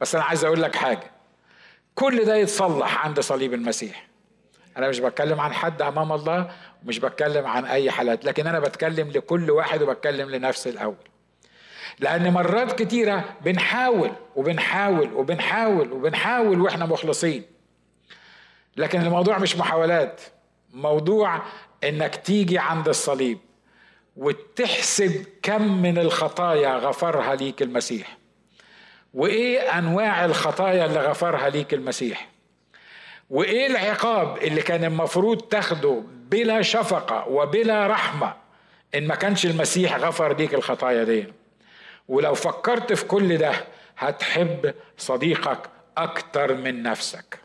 بس أنا عايز أقول لك حاجة، كل ده يتصلح عند صليب المسيح. أنا مش بتكلم عن حد أمام الله، ومش بتكلم عن أي حالات، لكن أنا بتكلم لكل واحد وبتكلم لنفسي الأول. لأن مرات كتيرة بنحاول وبنحاول وبنحاول وبنحاول وإحنا مخلصين، لكن الموضوع مش محاولات. موضوع إنك تيجي عند الصليب وتحسب كم من الخطايا غفرها ليك المسيح، وإيه أنواع الخطايا اللي غفرها ليك المسيح، وإيه العقاب اللي كان المفروض تاخده بلا شفقة وبلا رحمة إن ما كانش المسيح غفر ليك الخطايا دي. ولو فكرت في كل ده هتحب صديقك أكتر من نفسك.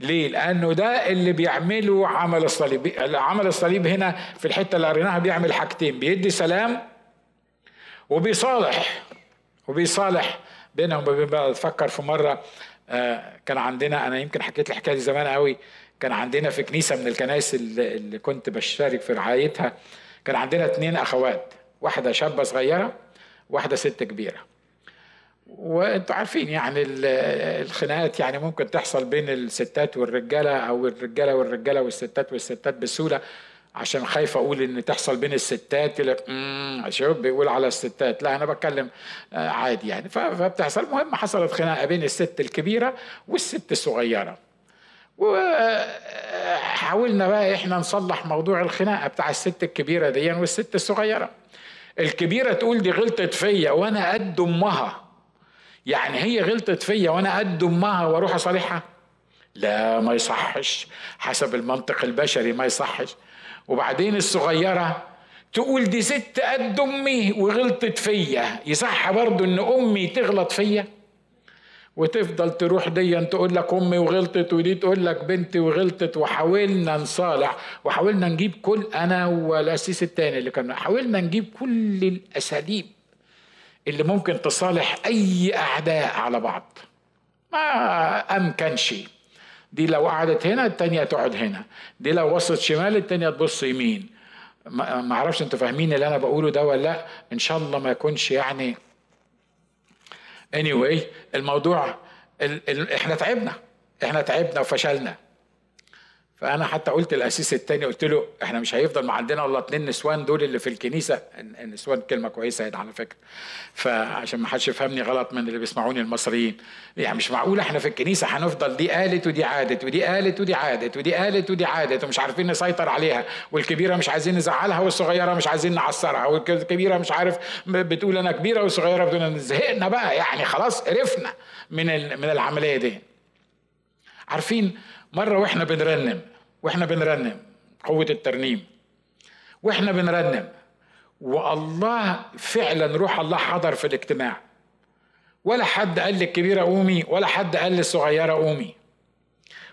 ليه؟ لأنه ده اللي بيعمله عمل الصليب. عمل الصليب هنا في الحتة اللي قريناها بيعمل حاجتين، بيدي سلام وبيصالح. وبيصالح بينهم. بفكر في مرة كان عندنا، أنا يمكن حكيت الحكاية دي زمان قوي، كان عندنا في كنيسة من الكنائس اللي كنت بشارك في رعايتها، كان عندنا اتنين أخوات، واحدة شابة صغيرة واحدة ست كبيرة. وانتوا عارفين يعني الخناقات يعني ممكن تحصل بين الستات والرجاله، او الرجاله والرجاله والستات والستات بسهوله. عشان خايف اقول ان تحصل بين الستات، الشباب بيقول على الستات، لا انا بتكلم عادي يعني. فبتحصل. المهم حصلت خناقه بين الست الكبيره والست الصغيره، وحاولنا بقى احنا نصلح موضوع الخناقه بتاع الست الكبيره دي والست الصغيره. الكبيره تقول دي غلطت فيا وانا قد امها، يعني هي غلطت فيا وانا قد امها واروح اصالحها؟ لا، ما يصحش حسب المنطق البشري، ما يصحش. وبعدين الصغيره تقول دي ست قد امي وغلطت فيا، يصح برضو ان امي تغلط فيا؟ وتفضل تروح دي تقول لك امي وغلطت، ودي تقول لك بنتي وغلطت. وحاولنا نصالح، وحاولنا نجيب كل، انا والاسيس الثاني اللي كنا، حاولنا نجيب كل الاساليب اللي ممكن تصالح أي أعداء على بعض. ما أمكنش، دي لو قعدت هنا التانية تقعد هنا، دي لو وصلت شمال التانية تبص يمين. ما أعرفش أنتوا فاهمين اللي أنا بقوله ده ولا لأ؟ إن شاء الله ما يكونش يعني. anyway الموضوع ال... ال... إحنا تعبنا، إحنا تعبنا وفشلنا. فأنا حتى قلت الأسيس التاني، قلت له احنا مش هيفضل ما عندنا ولا اتنين نسوان دول اللي في الكنيسة. النسوان كلمة كويسة يعني على فكرة، فعشان ما حدش يفهمني غلط من اللي بيسمعوني المصريين، يعني مش معقول احنا في الكنيسة هنفضل دي قالت ودي عادت ودي قالت ودي عادت ودي قالت ودي عادت ومش عارفين نسيطر عليها، والكبيرة مش عايزين نزعلها والصغيرة مش عايزين نعصرها، والكبيرة مش عارف بتقول انا كبيرة والصغيرة بتقول انا. زهقنا بقى يعني، خلاص قرفنا من من العملية دي. عارفين مرة واحنا بنرنم واحنا بنرنم قوة الترنيم، واحنا بنرنم والله فعلا روح الله حضر في الاجتماع، ولا حد قال للكبيرة قومي ولا حد قال للصغيرة قومي،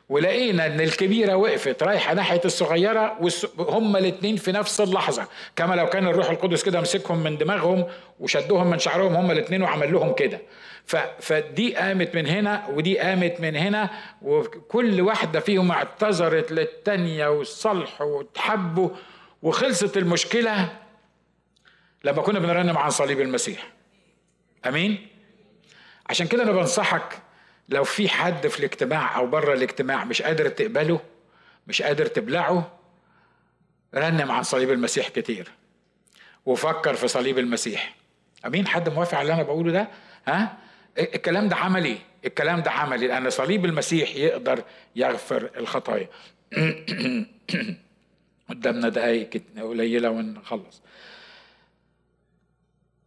ولقينا ان الكبيرة وقفت رايحة ناحية الصغيرة وهم الاتنين في نفس اللحظة، كما لو كان الروح القدس كده مسكهم من دماغهم وشدوهم من شعرهم هم الاتنين وعمل لهم كده. فدي قامت من هنا ودي قامت من هنا، وكل واحدة فيهم اعتذرت للتانية وصلحوا وتحبوا، وخلصت المشكلة لما كنا بنرنم عن صليب المسيح. امين. عشان كده انا بنصحك لو في حد في الاجتماع او بره الاجتماع مش قادر تقبله مش قادر تبلعه، رنم عن صليب المسيح كتير وفكر في صليب المسيح. امين. حد موافق على اللي انا بقوله ده؟ ها، الكلام ده عملي، الكلام ده عملي، لان صليب المسيح يقدر يغفر الخطايا. قدامنا دقايق قليله ونخلص.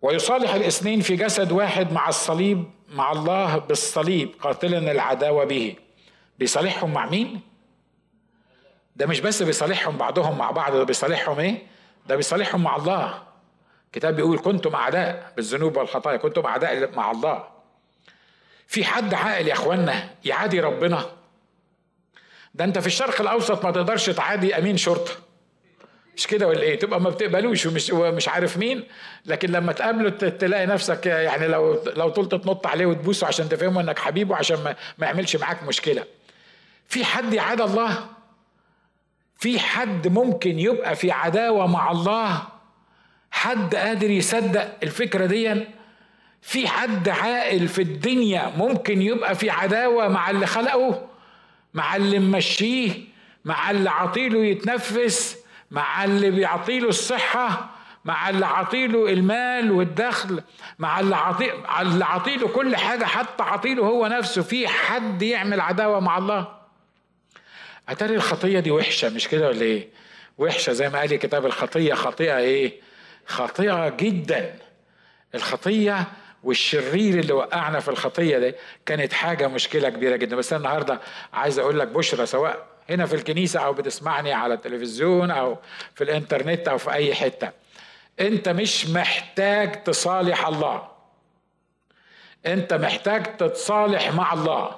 ويصالح الاثنين في جسد واحد مع الصليب، مع الله بالصليب قاتلا العداوة به. بيصالحهم مع مين؟ ده مش بس بيصالحهم بعضهم مع بعض، ده بيصالحهم ايه؟ ده بيصالحهم مع الله. الكتاب بيقول كنتم أعداء بالذنوب والخطايا، كنتم أعداء مع الله. في حد عاقل يا اخوانا يعادي ربنا؟ ده انت في الشرق الأوسط ما تقدرش تعادي أمين شرطة، مش كده ولا ايه؟ تبقى ما بتقبلوش ومش ومش عارف مين، لكن لما تقابله تلاقي نفسك يعني لو لو طولت تنط عليه وتبوسه عشان تفهمه انك حبيبه، عشان ما, ما يعملش معاك مشكله. في حد يعادى الله؟ في حد ممكن يبقى في عداوه مع الله؟ حد قادر يصدق الفكره دي؟ في حد عاقل في الدنيا ممكن يبقى في عداوه مع اللي خلقه، مع اللي ممشيه، مع اللي عطيله يتنفس، مع اللي بيعطيله الصحة، مع اللي عطيله المال والدخل، مع اللي عطيله, عطيله كل حاجة، حتى عطيله هو نفسه؟ في حد يعمل عداوة مع الله؟ أتاري الخطية دي وحشة، مش كده ولا إيه؟ وحشة زي ما قال الكتاب، الخطية خطيئة إيه؟ خطيئة جدا. الخطية والشرير اللي وقعنا في الخطية دي كانت حاجة مشكلة كبيرة جدا. بس أنا النهاردة عايز أقول لك بشرة، سواء هنا في الكنيسة أو بتسمعني على التلفزيون أو في الإنترنت أو في أي حتة، أنت مش محتاج تصالح الله، أنت محتاج تتصالح مع الله.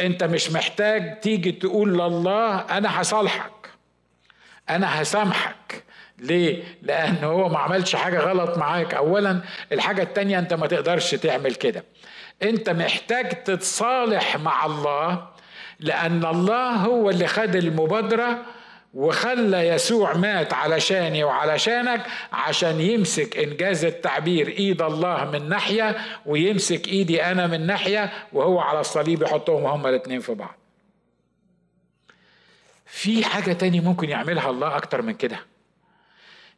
أنت مش محتاج تيجي تقول لله أنا هصالحك أنا هسامحك. ليه؟ لأنه هو ما عملش حاجة غلط معاك. أولا. الحاجة التانية، أنت ما تقدرش تعمل كده، أنت محتاج تتصالح مع الله، لأن الله هو اللي خد المبادرة وخلى يسوع مات علشاني وعلشانك، عشان يمسك إنجاز التعبير إيد الله من ناحية ويمسك إيدي أنا من ناحية، وهو على الصليب يحطهم هما الاتنين في بعض. في حاجة تاني ممكن يعملها الله أكتر من كده؟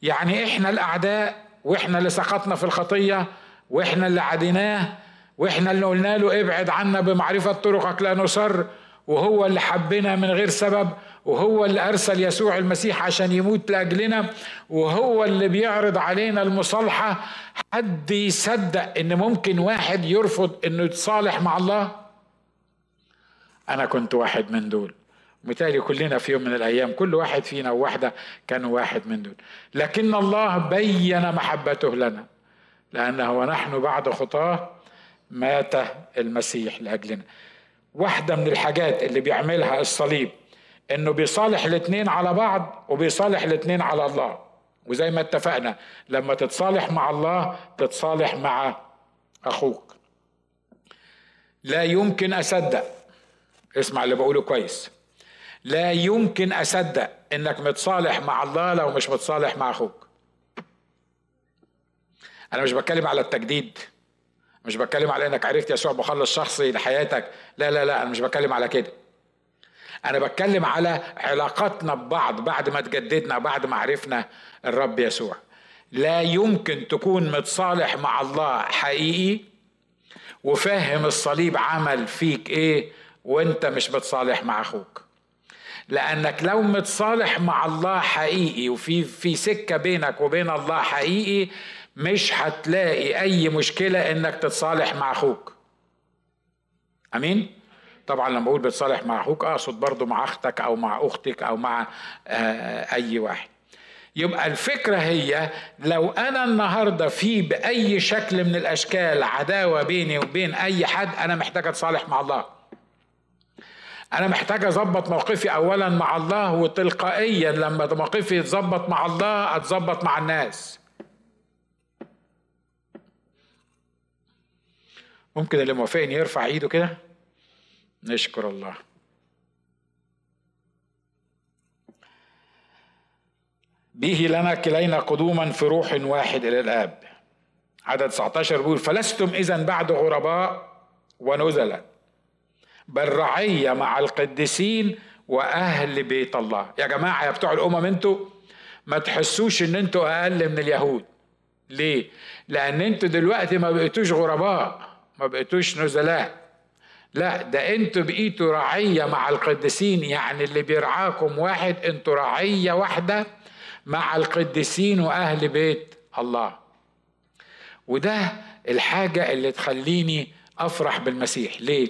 يعني إحنا الأعداء، وإحنا اللي سقطنا في الخطية، وإحنا اللي عديناه، وإحنا اللي قلنا له ابعد عنا بمعرفة طرقك لا نصر، وهو اللي حبنا من غير سبب، وهو اللي أرسل يسوع المسيح عشان يموت لأجلنا، وهو اللي بيعرض علينا المصالحة. حد يصدق إن ممكن واحد يرفض إنه يتصالح مع الله؟ أنا كنت واحد من دول، وبالتالي كلنا في يوم من الأيام كل واحد فينا وواحدة كانوا واحد من دول. لكن الله بيّن محبته لنا، لأنه ونحن بعد خطاه مات المسيح لأجلنا. واحدة من الحاجات اللي بيعملها الصليب انه بيصالح الاتنين على بعض وبيصالح الاتنين على الله. وزي ما اتفقنا لما تتصالح مع الله تتصالح مع اخوك. لا يمكن اصدق، اسمع اللي بقوله كويس، لا يمكن اصدق انك متصالح مع الله لو مش متصالح مع اخوك. انا مش بتكلم على التجديد، مش بتكلم على انك عرفت يسوع مخلص شخصي لحياتك، لا لا لا، انا مش بتكلم على كده. أنا بتكلم على علاقاتنا ببعض بعد ما تجددنا، بعد ما عرفنا الرب يسوع. لا يمكن تكون متصالح مع الله حقيقي وفاهم الصليب عمل فيك إيه وإنت مش متصالح مع أخوك، لأنك لو متصالح مع الله حقيقي وفي في سكة بينك وبين الله حقيقي مش هتلاقي أي مشكلة إنك تتصالح مع أخوك. أمين؟ طبعا لما بقول بتصالح مع أخوك أقصد برضو مع أختك أو مع أختك أو مع أي واحد. يبقى الفكرة هي لو أنا النهاردة في بأي شكل من الأشكال عداوة بيني وبين أي حد، أنا محتاج أتصالح مع الله، أنا محتاج أظبط موقفي أولا مع الله، وتلقائيا لما موقفي يتظبط مع الله أتظبط مع الناس. ممكن اللي موافقني يرفع ايده كده؟ نشكر الله. به لنا كلينا قدوما في روح واحد إلى الآب. عدد تسعة عشر بيقول فلستم إذن بعد غرباء ونزلا، بل رعية مع القديسين وأهل بيت الله. يا جماعة يا بتوع الأمم، انتوا ما تحسوش ان انتوا أقل من اليهود. ليه؟ لأن انتوا دلوقتي ما بقيتوش غرباء، ما بقيتوش نزلاء، لا ده انتوا بقيتوا رعية مع القديسين. يعني اللي بيرعاكم واحد، انتوا رعية واحدة مع القديسين وأهل بيت الله. وده الحاجة اللي تخليني أفرح بالمسيح. ليه؟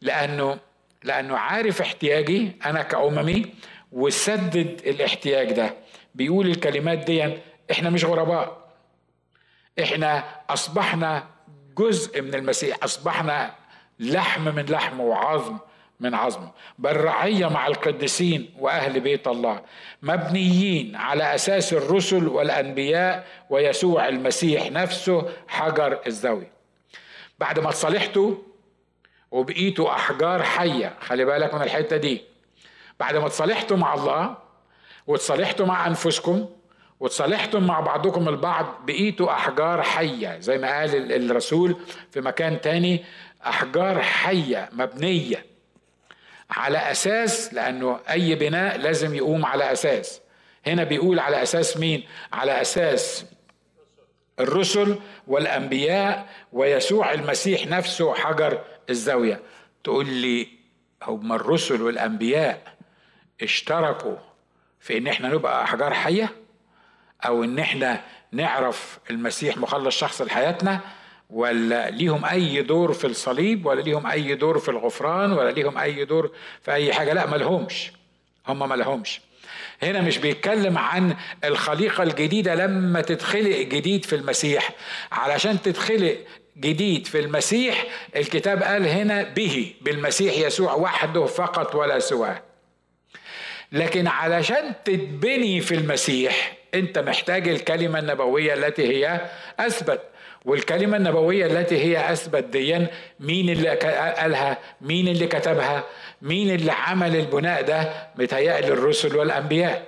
لأنه لأنه عارف احتياجي أنا كأممي وسدد الاحتياج ده. بيقول الكلمات دي احنا مش غرباء، احنا أصبحنا جزء من المسيح، أصبحنا لحم من لحمه وعظم من عظمه. بل رعية مع القديسين وأهل بيت الله، مبنيين على أساس الرسل والأنبياء ويسوع المسيح نفسه حجر الزاوية. بعد ما اتصالحتوا وبقيتوا أحجار حية، خلي بالك من الحتة دي، بعد ما اتصالحتوا مع الله واتصالحتوا مع أنفسكم واتصالحتم مع بعضكم البعض، بقيتوا أحجار حية زي ما قال الرسول في مكان تاني، أحجار حية مبنية على أساس، لأنه أي بناء لازم يقوم على أساس. هنا بيقول على أساس مين؟ على أساس الرسل والأنبياء ويسوع المسيح نفسه حجر الزاوية. تقول لي هم الرسل والأنبياء اشتركوا في إن احنا نبقى أحجار حية؟ أو إن احنا نعرف المسيح مخلص شخص لحياتنا؟ ولا ليهم أي دور في الصليب؟ ولا ليهم أي دور في الغفران؟ ولا ليهم أي دور في أي حاجة؟ لا ملهمش، هم ملهمش. هنا مش بيتكلم عن الخليقة الجديدة لما تتخلق جديد في المسيح. علشان تتخلق جديد في المسيح الكتاب قال هنا به، بالمسيح يسوع وحده فقط ولا سواه. لكن علشان تتبني في المسيح انت محتاج الكلمة النبوية التي هي أثبت. والكلمة النبوية التي هي أثبت دي مين اللي قالها؟ مين اللي كتبها؟ مين اللي عمل البناء ده؟ متهيألي الرسل والأنبياء.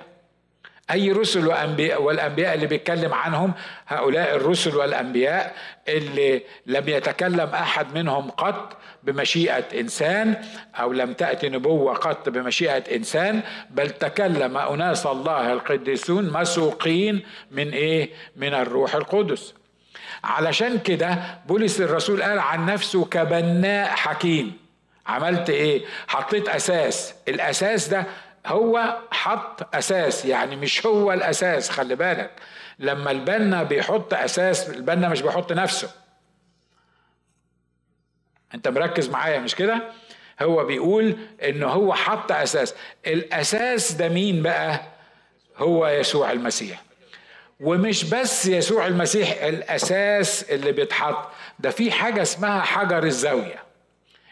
أي رسل وأنبياء؟ والأنبياء اللي بيتكلم عنهم هؤلاء الرسل والأنبياء اللي لم يتكلم أحد منهم قط بمشيئة إنسان، أو لم تأتي نبوة قط بمشيئة إنسان، بل تكلم أناس الله القديسون مسوقين من إيه؟ من الروح القدس. علشان كده بولس الرسول قال عن نفسه كبناء حكيم. عملت إيه؟ حطيت أساس. الأساس ده هو حط أساس، يعني مش هو الأساس. خلي بالك لما البنا بيحط أساس، البنا مش بيحط نفسه. أنت مركز معايا مش كده؟ هو بيقول إنه هو حط أساس. الأساس ده مين بقى؟ هو يسوع المسيح. ومش بس يسوع المسيح الأساس اللي بيتحط، ده في حاجة اسمها حجر الزاوية.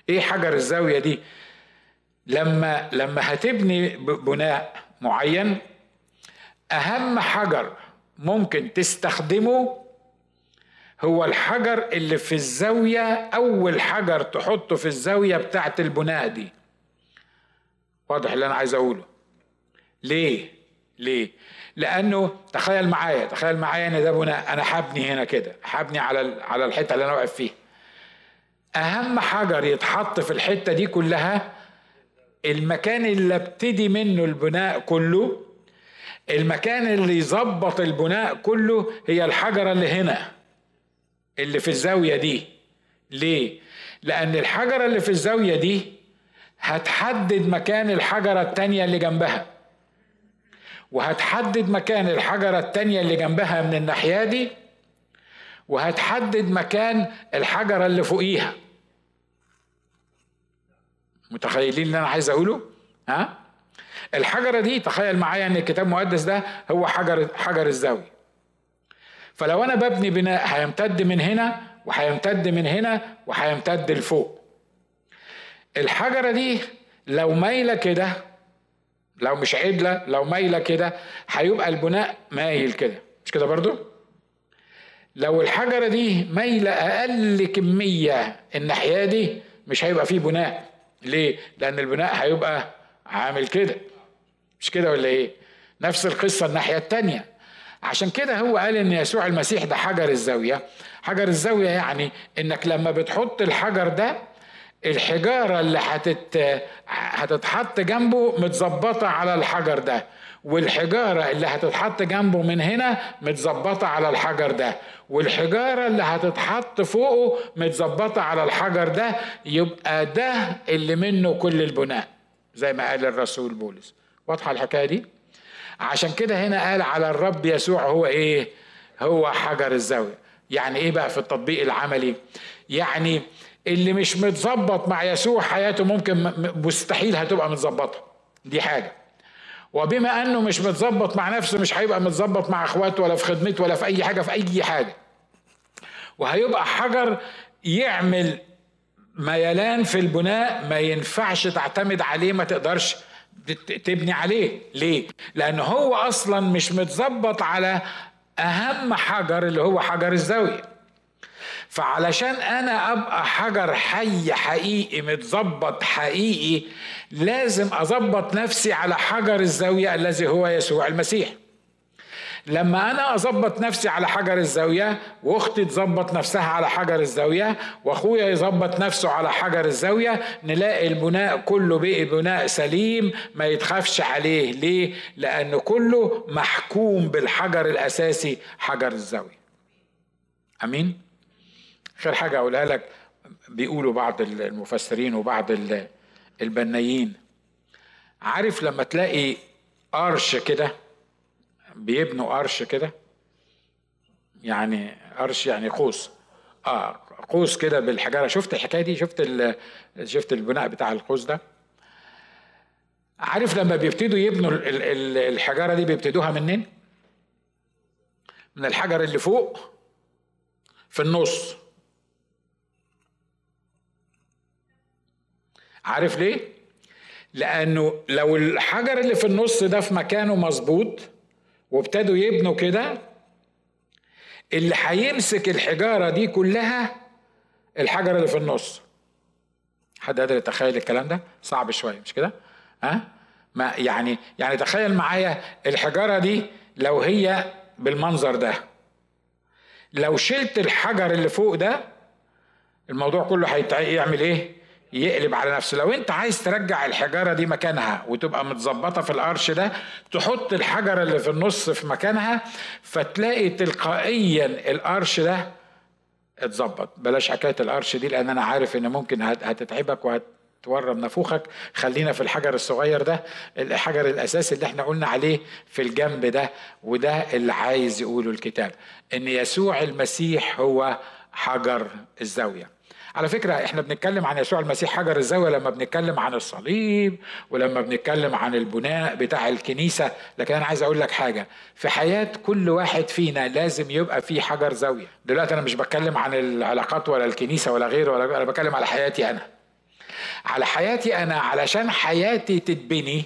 إيه حجر الزاوية دي؟ لما لما هتبني بناء معين، أهم حجر ممكن تستخدمه هو الحجر اللي في الزاوية، أول حجر تحطه في الزاوية بتاعت البناء دي. واضح اللي أنا عايز أقوله؟ ليه؟ ليه؟ لأنه تخيل معايا، تخيل معايا إن ده بناء، أنا حابني هنا كده، حابني على على الحتة اللي أنا واقف فيها. أهم حجر يتحط في الحتة دي كلها المكان اللي ابتدي منه البناء كله، المكان اللي يظبط البناء كله هي الحجرة اللي هنا اللي في الزاوية دي. ليه؟ لأن الحجرة اللي في الزاوية دي هتحدد مكان الحجرة التانية اللي جنبها، وهتحدد مكان الحجرة التانية اللي جنبها من الناحية دي، وهتحدد مكان الحجرة اللي فوقيها. متخيلين اللي أنا عايز أقوله؟ ها؟ الحجرة دي تخيل معايا أن الكتاب المقدس ده هو حجر حجر الزاوية. فلو أنا ببني بناء هيمتد من هنا وهيمتد من هنا وهيمتد لفوق. الحجرة دي لو مايلة كده، لو مش عدلة، لو مايلة كده هيبقى البناء مايل كده، مش كده برضو؟ لو الحجرة دي مايلة أقل كمية الناحية دي مش هيبقى فيه بناء. ليه؟ لأن البناء هيبقى عامل كده، مش كده ولا إيه؟ نفس القصة الناحية التانية. عشان كده هو قال إن يسوع المسيح ده حجر الزاوية. حجر الزاوية يعني إنك لما بتحط الحجر ده، الحجارة اللي هتت... هتتحط جنبه متظبطة على الحجر ده، والحجارة اللي هتتحط جنبه من هنا متظبطة على الحجر ده، والحجارة اللي هتتحط فوقه متظبطة على الحجر ده. يبقى ده اللي منه كل البناء زي ما قال الرسول بولس. واضحة الحكاية دي؟ عشان كده هنا قال على الرب يسوع هو ايه؟ هو حجر الزاوية. يعني ايه بقى في التطبيق العملي؟ يعني اللي مش متظبط مع يسوع حياته ممكن مستحيل هتبقى متظبطه، دي حاجه. وبما انه مش متظبط مع نفسه مش هيبقى متظبط مع اخواته ولا في خدمته ولا في اي حاجه، في اي حاجه. وهيبقى حجر يعمل ميلان في البناء ما ينفعش تعتمد عليه، ما تقدرش تبني عليه. ليه؟ لان هو اصلا مش متظبط على اهم حجر اللي هو حجر الزاويه. فعلشان أنا أبقى حجر حي حقيقي متظبط حقيقي، لازم أظبط نفسي على حجر الزاوية الذي هو يسوع المسيح. لما أنا أظبط نفسي على حجر الزاوية، وأختي تظبط نفسها على حجر الزاوية، وأخويا يظبط نفسه على حجر الزاوية، نلاقي البناء كله بقى بناء سليم ما يتخافش عليه. ليه؟ لأنه كله محكوم بالحجر الأساسي حجر الزاوية. أمين؟ خير حاجة أقولها لك، بيقولوا بعض المفسرين وبعض البنايين، عارف لما تلاقي قرش كده بيبنوا قرش كده، يعني قرش يعني قوس، اه قوس كده بالحجارة. شفت الحكاية دي؟ شفت شفت البناء بتاع القوس ده؟ عارف لما بيبتدوا يبنوا الحجارة دي بيبتدوها منين؟ من الحجر اللي فوق في النص. عارف ليه؟ لأنه لو الحجر اللي في النص ده في مكانه مظبوط وابتدوا يبنوا كده، اللي هيمسك الحجارة دي كلها الحجر اللي في النص. حد قادر يتخيل الكلام ده؟ صعب شوية، مش كده؟ ها؟ ما يعني يعني تخيل معايا الحجارة دي لو هي بالمنظر ده، لو شلت الحجر اللي فوق ده الموضوع كله هيعمل ايه؟ يقلب على نفسه. لو انت عايز ترجع الحجارة دي مكانها وتبقى متظبطة في القرش ده، تحط الحجرة اللي في النص في مكانها، فتلاقي تلقائيا القرش ده اتظبط. بلاش حكاية القرش دي لان انا عارف ان ممكن هتتعبك وهتورم نافوخك. خلينا في الحجر الصغير ده، الحجر الاساسي اللي احنا قلنا عليه في الجنب ده. وده اللي عايز يقوله الكتاب، ان يسوع المسيح هو حجر الزاوية. على فكرة احنا بنتكلم عن يسوع المسيح حجر الزاوية لما بنتكلم عن الصليب ولما بنتكلم عن البناء بتاع الكنيسة، لكن انا عايز اقول لك حاجة، في حياة كل واحد فينا لازم يبقى فيه حجر زاوية. دلوقتي انا مش بتكلم عن العلاقات ولا الكنيسة ولا غيره، ولا انا بتكلم على حياتي انا، على حياتي انا. علشان حياتي تتبني،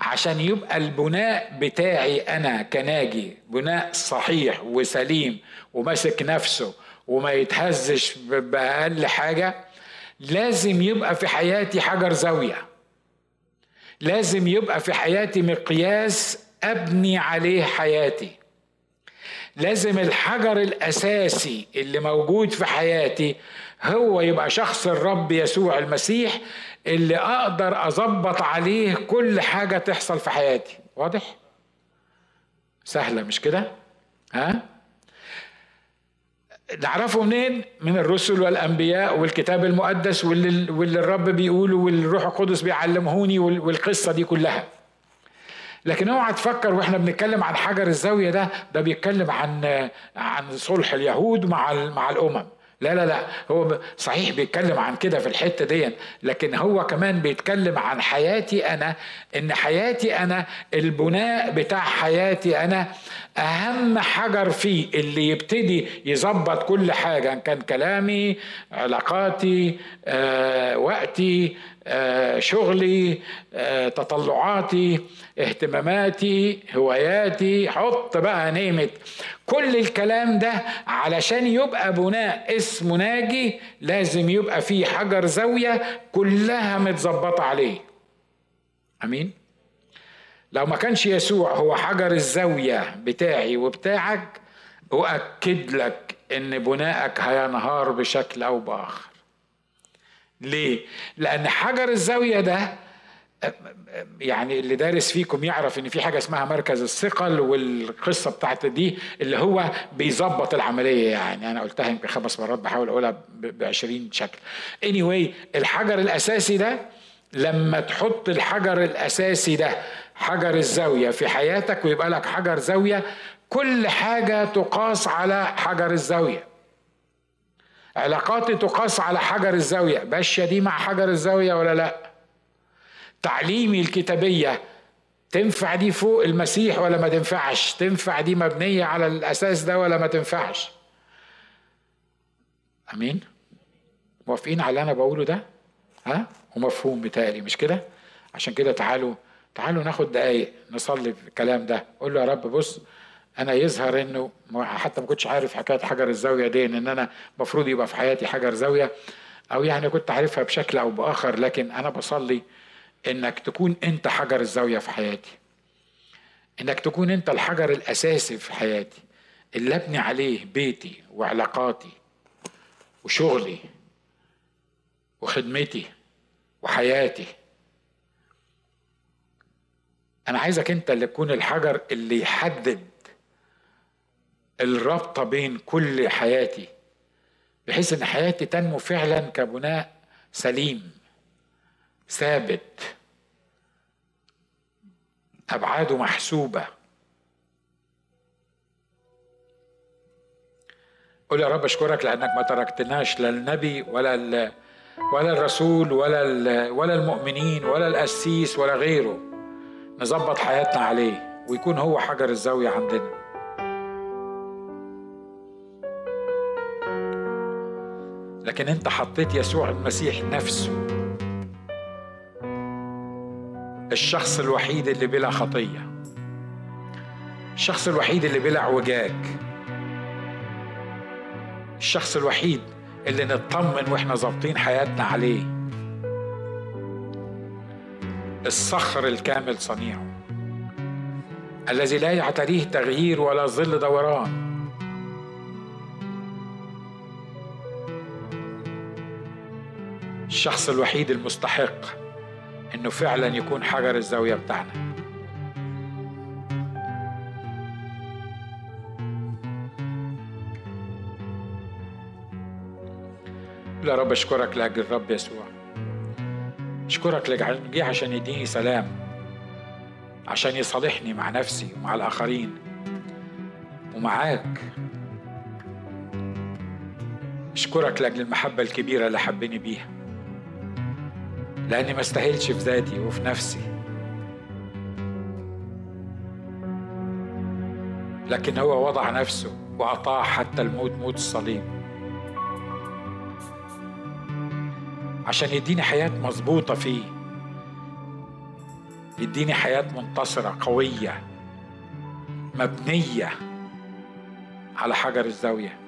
عشان يبقى البناء بتاعي انا كناجي بناء صحيح وسليم وماسك نفسه وما يتهزش بأقل حاجة، لازم يبقى في حياتي حجر زاوية. لازم يبقى في حياتي مقياس أبني عليه حياتي. لازم الحجر الأساسي اللي موجود في حياتي هو يبقى شخص الرب يسوع المسيح، اللي أقدر أظبط عليه كل حاجة تحصل في حياتي. واضح؟ سهلة مش كده؟ ها؟ نعرفه منين؟ من الرسل والأنبياء والكتاب المقدس واللي, واللي الرب بيقوله والروح القدس بيعلمهوني والقصة دي كلها. لكن اوعى تفكر واحنا بنتكلم عن حجر الزاوية ده ده بيتكلم عن عن صلح اليهود مع مع الأمم. لا لا لا، هو صحيح بيتكلم عن كده في الحتة دي، لكن هو كمان بيتكلم عن حياتي أنا، إن حياتي أنا، البناء بتاع حياتي أنا، أهم حجر فيه اللي يبتدي يظبط كل حاجة، إن كان كلامي، علاقاتي، آه، وقتي، آه، شغلي، آه، تطلعاتي، اهتماماتي، هواياتي، حط بقى نيمت كل الكلام ده. علشان يبقى بناء اسمه ناجي لازم يبقى فيه حجر زاوية كلها متظبطة عليه. أمين؟ لو ما كانش يسوع هو حجر الزاوية بتاعي وبتاعك، أؤكد لك إن بناءك هينهار بشكل أو بآخر. ليه؟ لأن حجر الزاوية ده، يعني اللي دارس فيكم يعرف ان في حاجه اسمها مركز الثقل والقصه بتاعت دي اللي هو بيظبط العمليه، يعني انا قلتها يمكن خمس مرات بحاول اقولها ب عشرين شكل. anyway الحجر الاساسي ده، لما تحط الحجر الاساسي ده حجر الزاويه في حياتك ويبقى لك حجر زاويه، كل حاجه تقاس على حجر الزاويه. علاقاتي تقاس على حجر الزاويه، باشا دي مع حجر الزاويه ولا لا؟ تعليمي الكتابية تنفع دي فوق المسيح ولا ما تنفعش؟ تنفع دي مبنية على الأساس ده ولا ما تنفعش؟ أمين؟ موافقين على اللي أنا بقوله ده؟ ها؟ ومفهوم بتالي مش كده؟ عشان كده تعالوا تعالوا ناخد دقايق نصلي في الكلام ده. قول له يا رب بص، أنا يظهر إنه حتى ما كنتش عارف حكاية حجر الزاوية دي، إن أنا مفروض يبقى في حياتي حجر زاوية، أو يعني كنت عارفها بشكل أو بآخر، لكن أنا بصلي انك تكون انت حجر الزاوية في حياتي، انك تكون انت الحجر الاساسي في حياتي اللي ابني عليه بيتي وعلاقاتي وشغلي وخدمتي وحياتي. انا عايزك انت اللي تكون الحجر اللي يحدد الرابطة بين كل حياتي، بحيث ان حياتي تنمو فعلا كبناء سليم ثابت، أبعاده محسوبة. قول يا رب أشكرك لأنك ما تركتناش، لا النبي ولا ال... ولا الرسول ولا ال... ولا المؤمنين ولا القسيس ولا غيره، نظبط حياتنا عليه ويكون هو حجر الزاوية عندنا. لكن أنت حطيت يسوع المسيح نفسه، الشخص الوحيد اللي بلا خطية، الشخص الوحيد اللي بلا اعوجاج، الشخص الوحيد اللي نطمن واحنا ظابطين حياتنا عليه، الصخر الكامل صنيعه الذي لا يعتريه تغيير ولا ظل دوران. الشخص الوحيد المستحق إنه فعلا يكون حجر الزاوية بتاعنا. يا رب أشكرك لأجل الرب يسوع، أشكرك لأجل جه عشان يديني سلام، عشان يصالحني مع نفسي ومع الآخرين ومعاك. أشكرك لأجل المحبة الكبيرة اللي حبني بيها، لأني ما استاهلش في ذاتي وفي نفسي، لكن هو وضع نفسه وأطاع حتى الموت، موت الصليب، عشان يديني حياة مظبوطة فيه، يديني حياة منتصرة قوية مبنية على حجر الزاوية.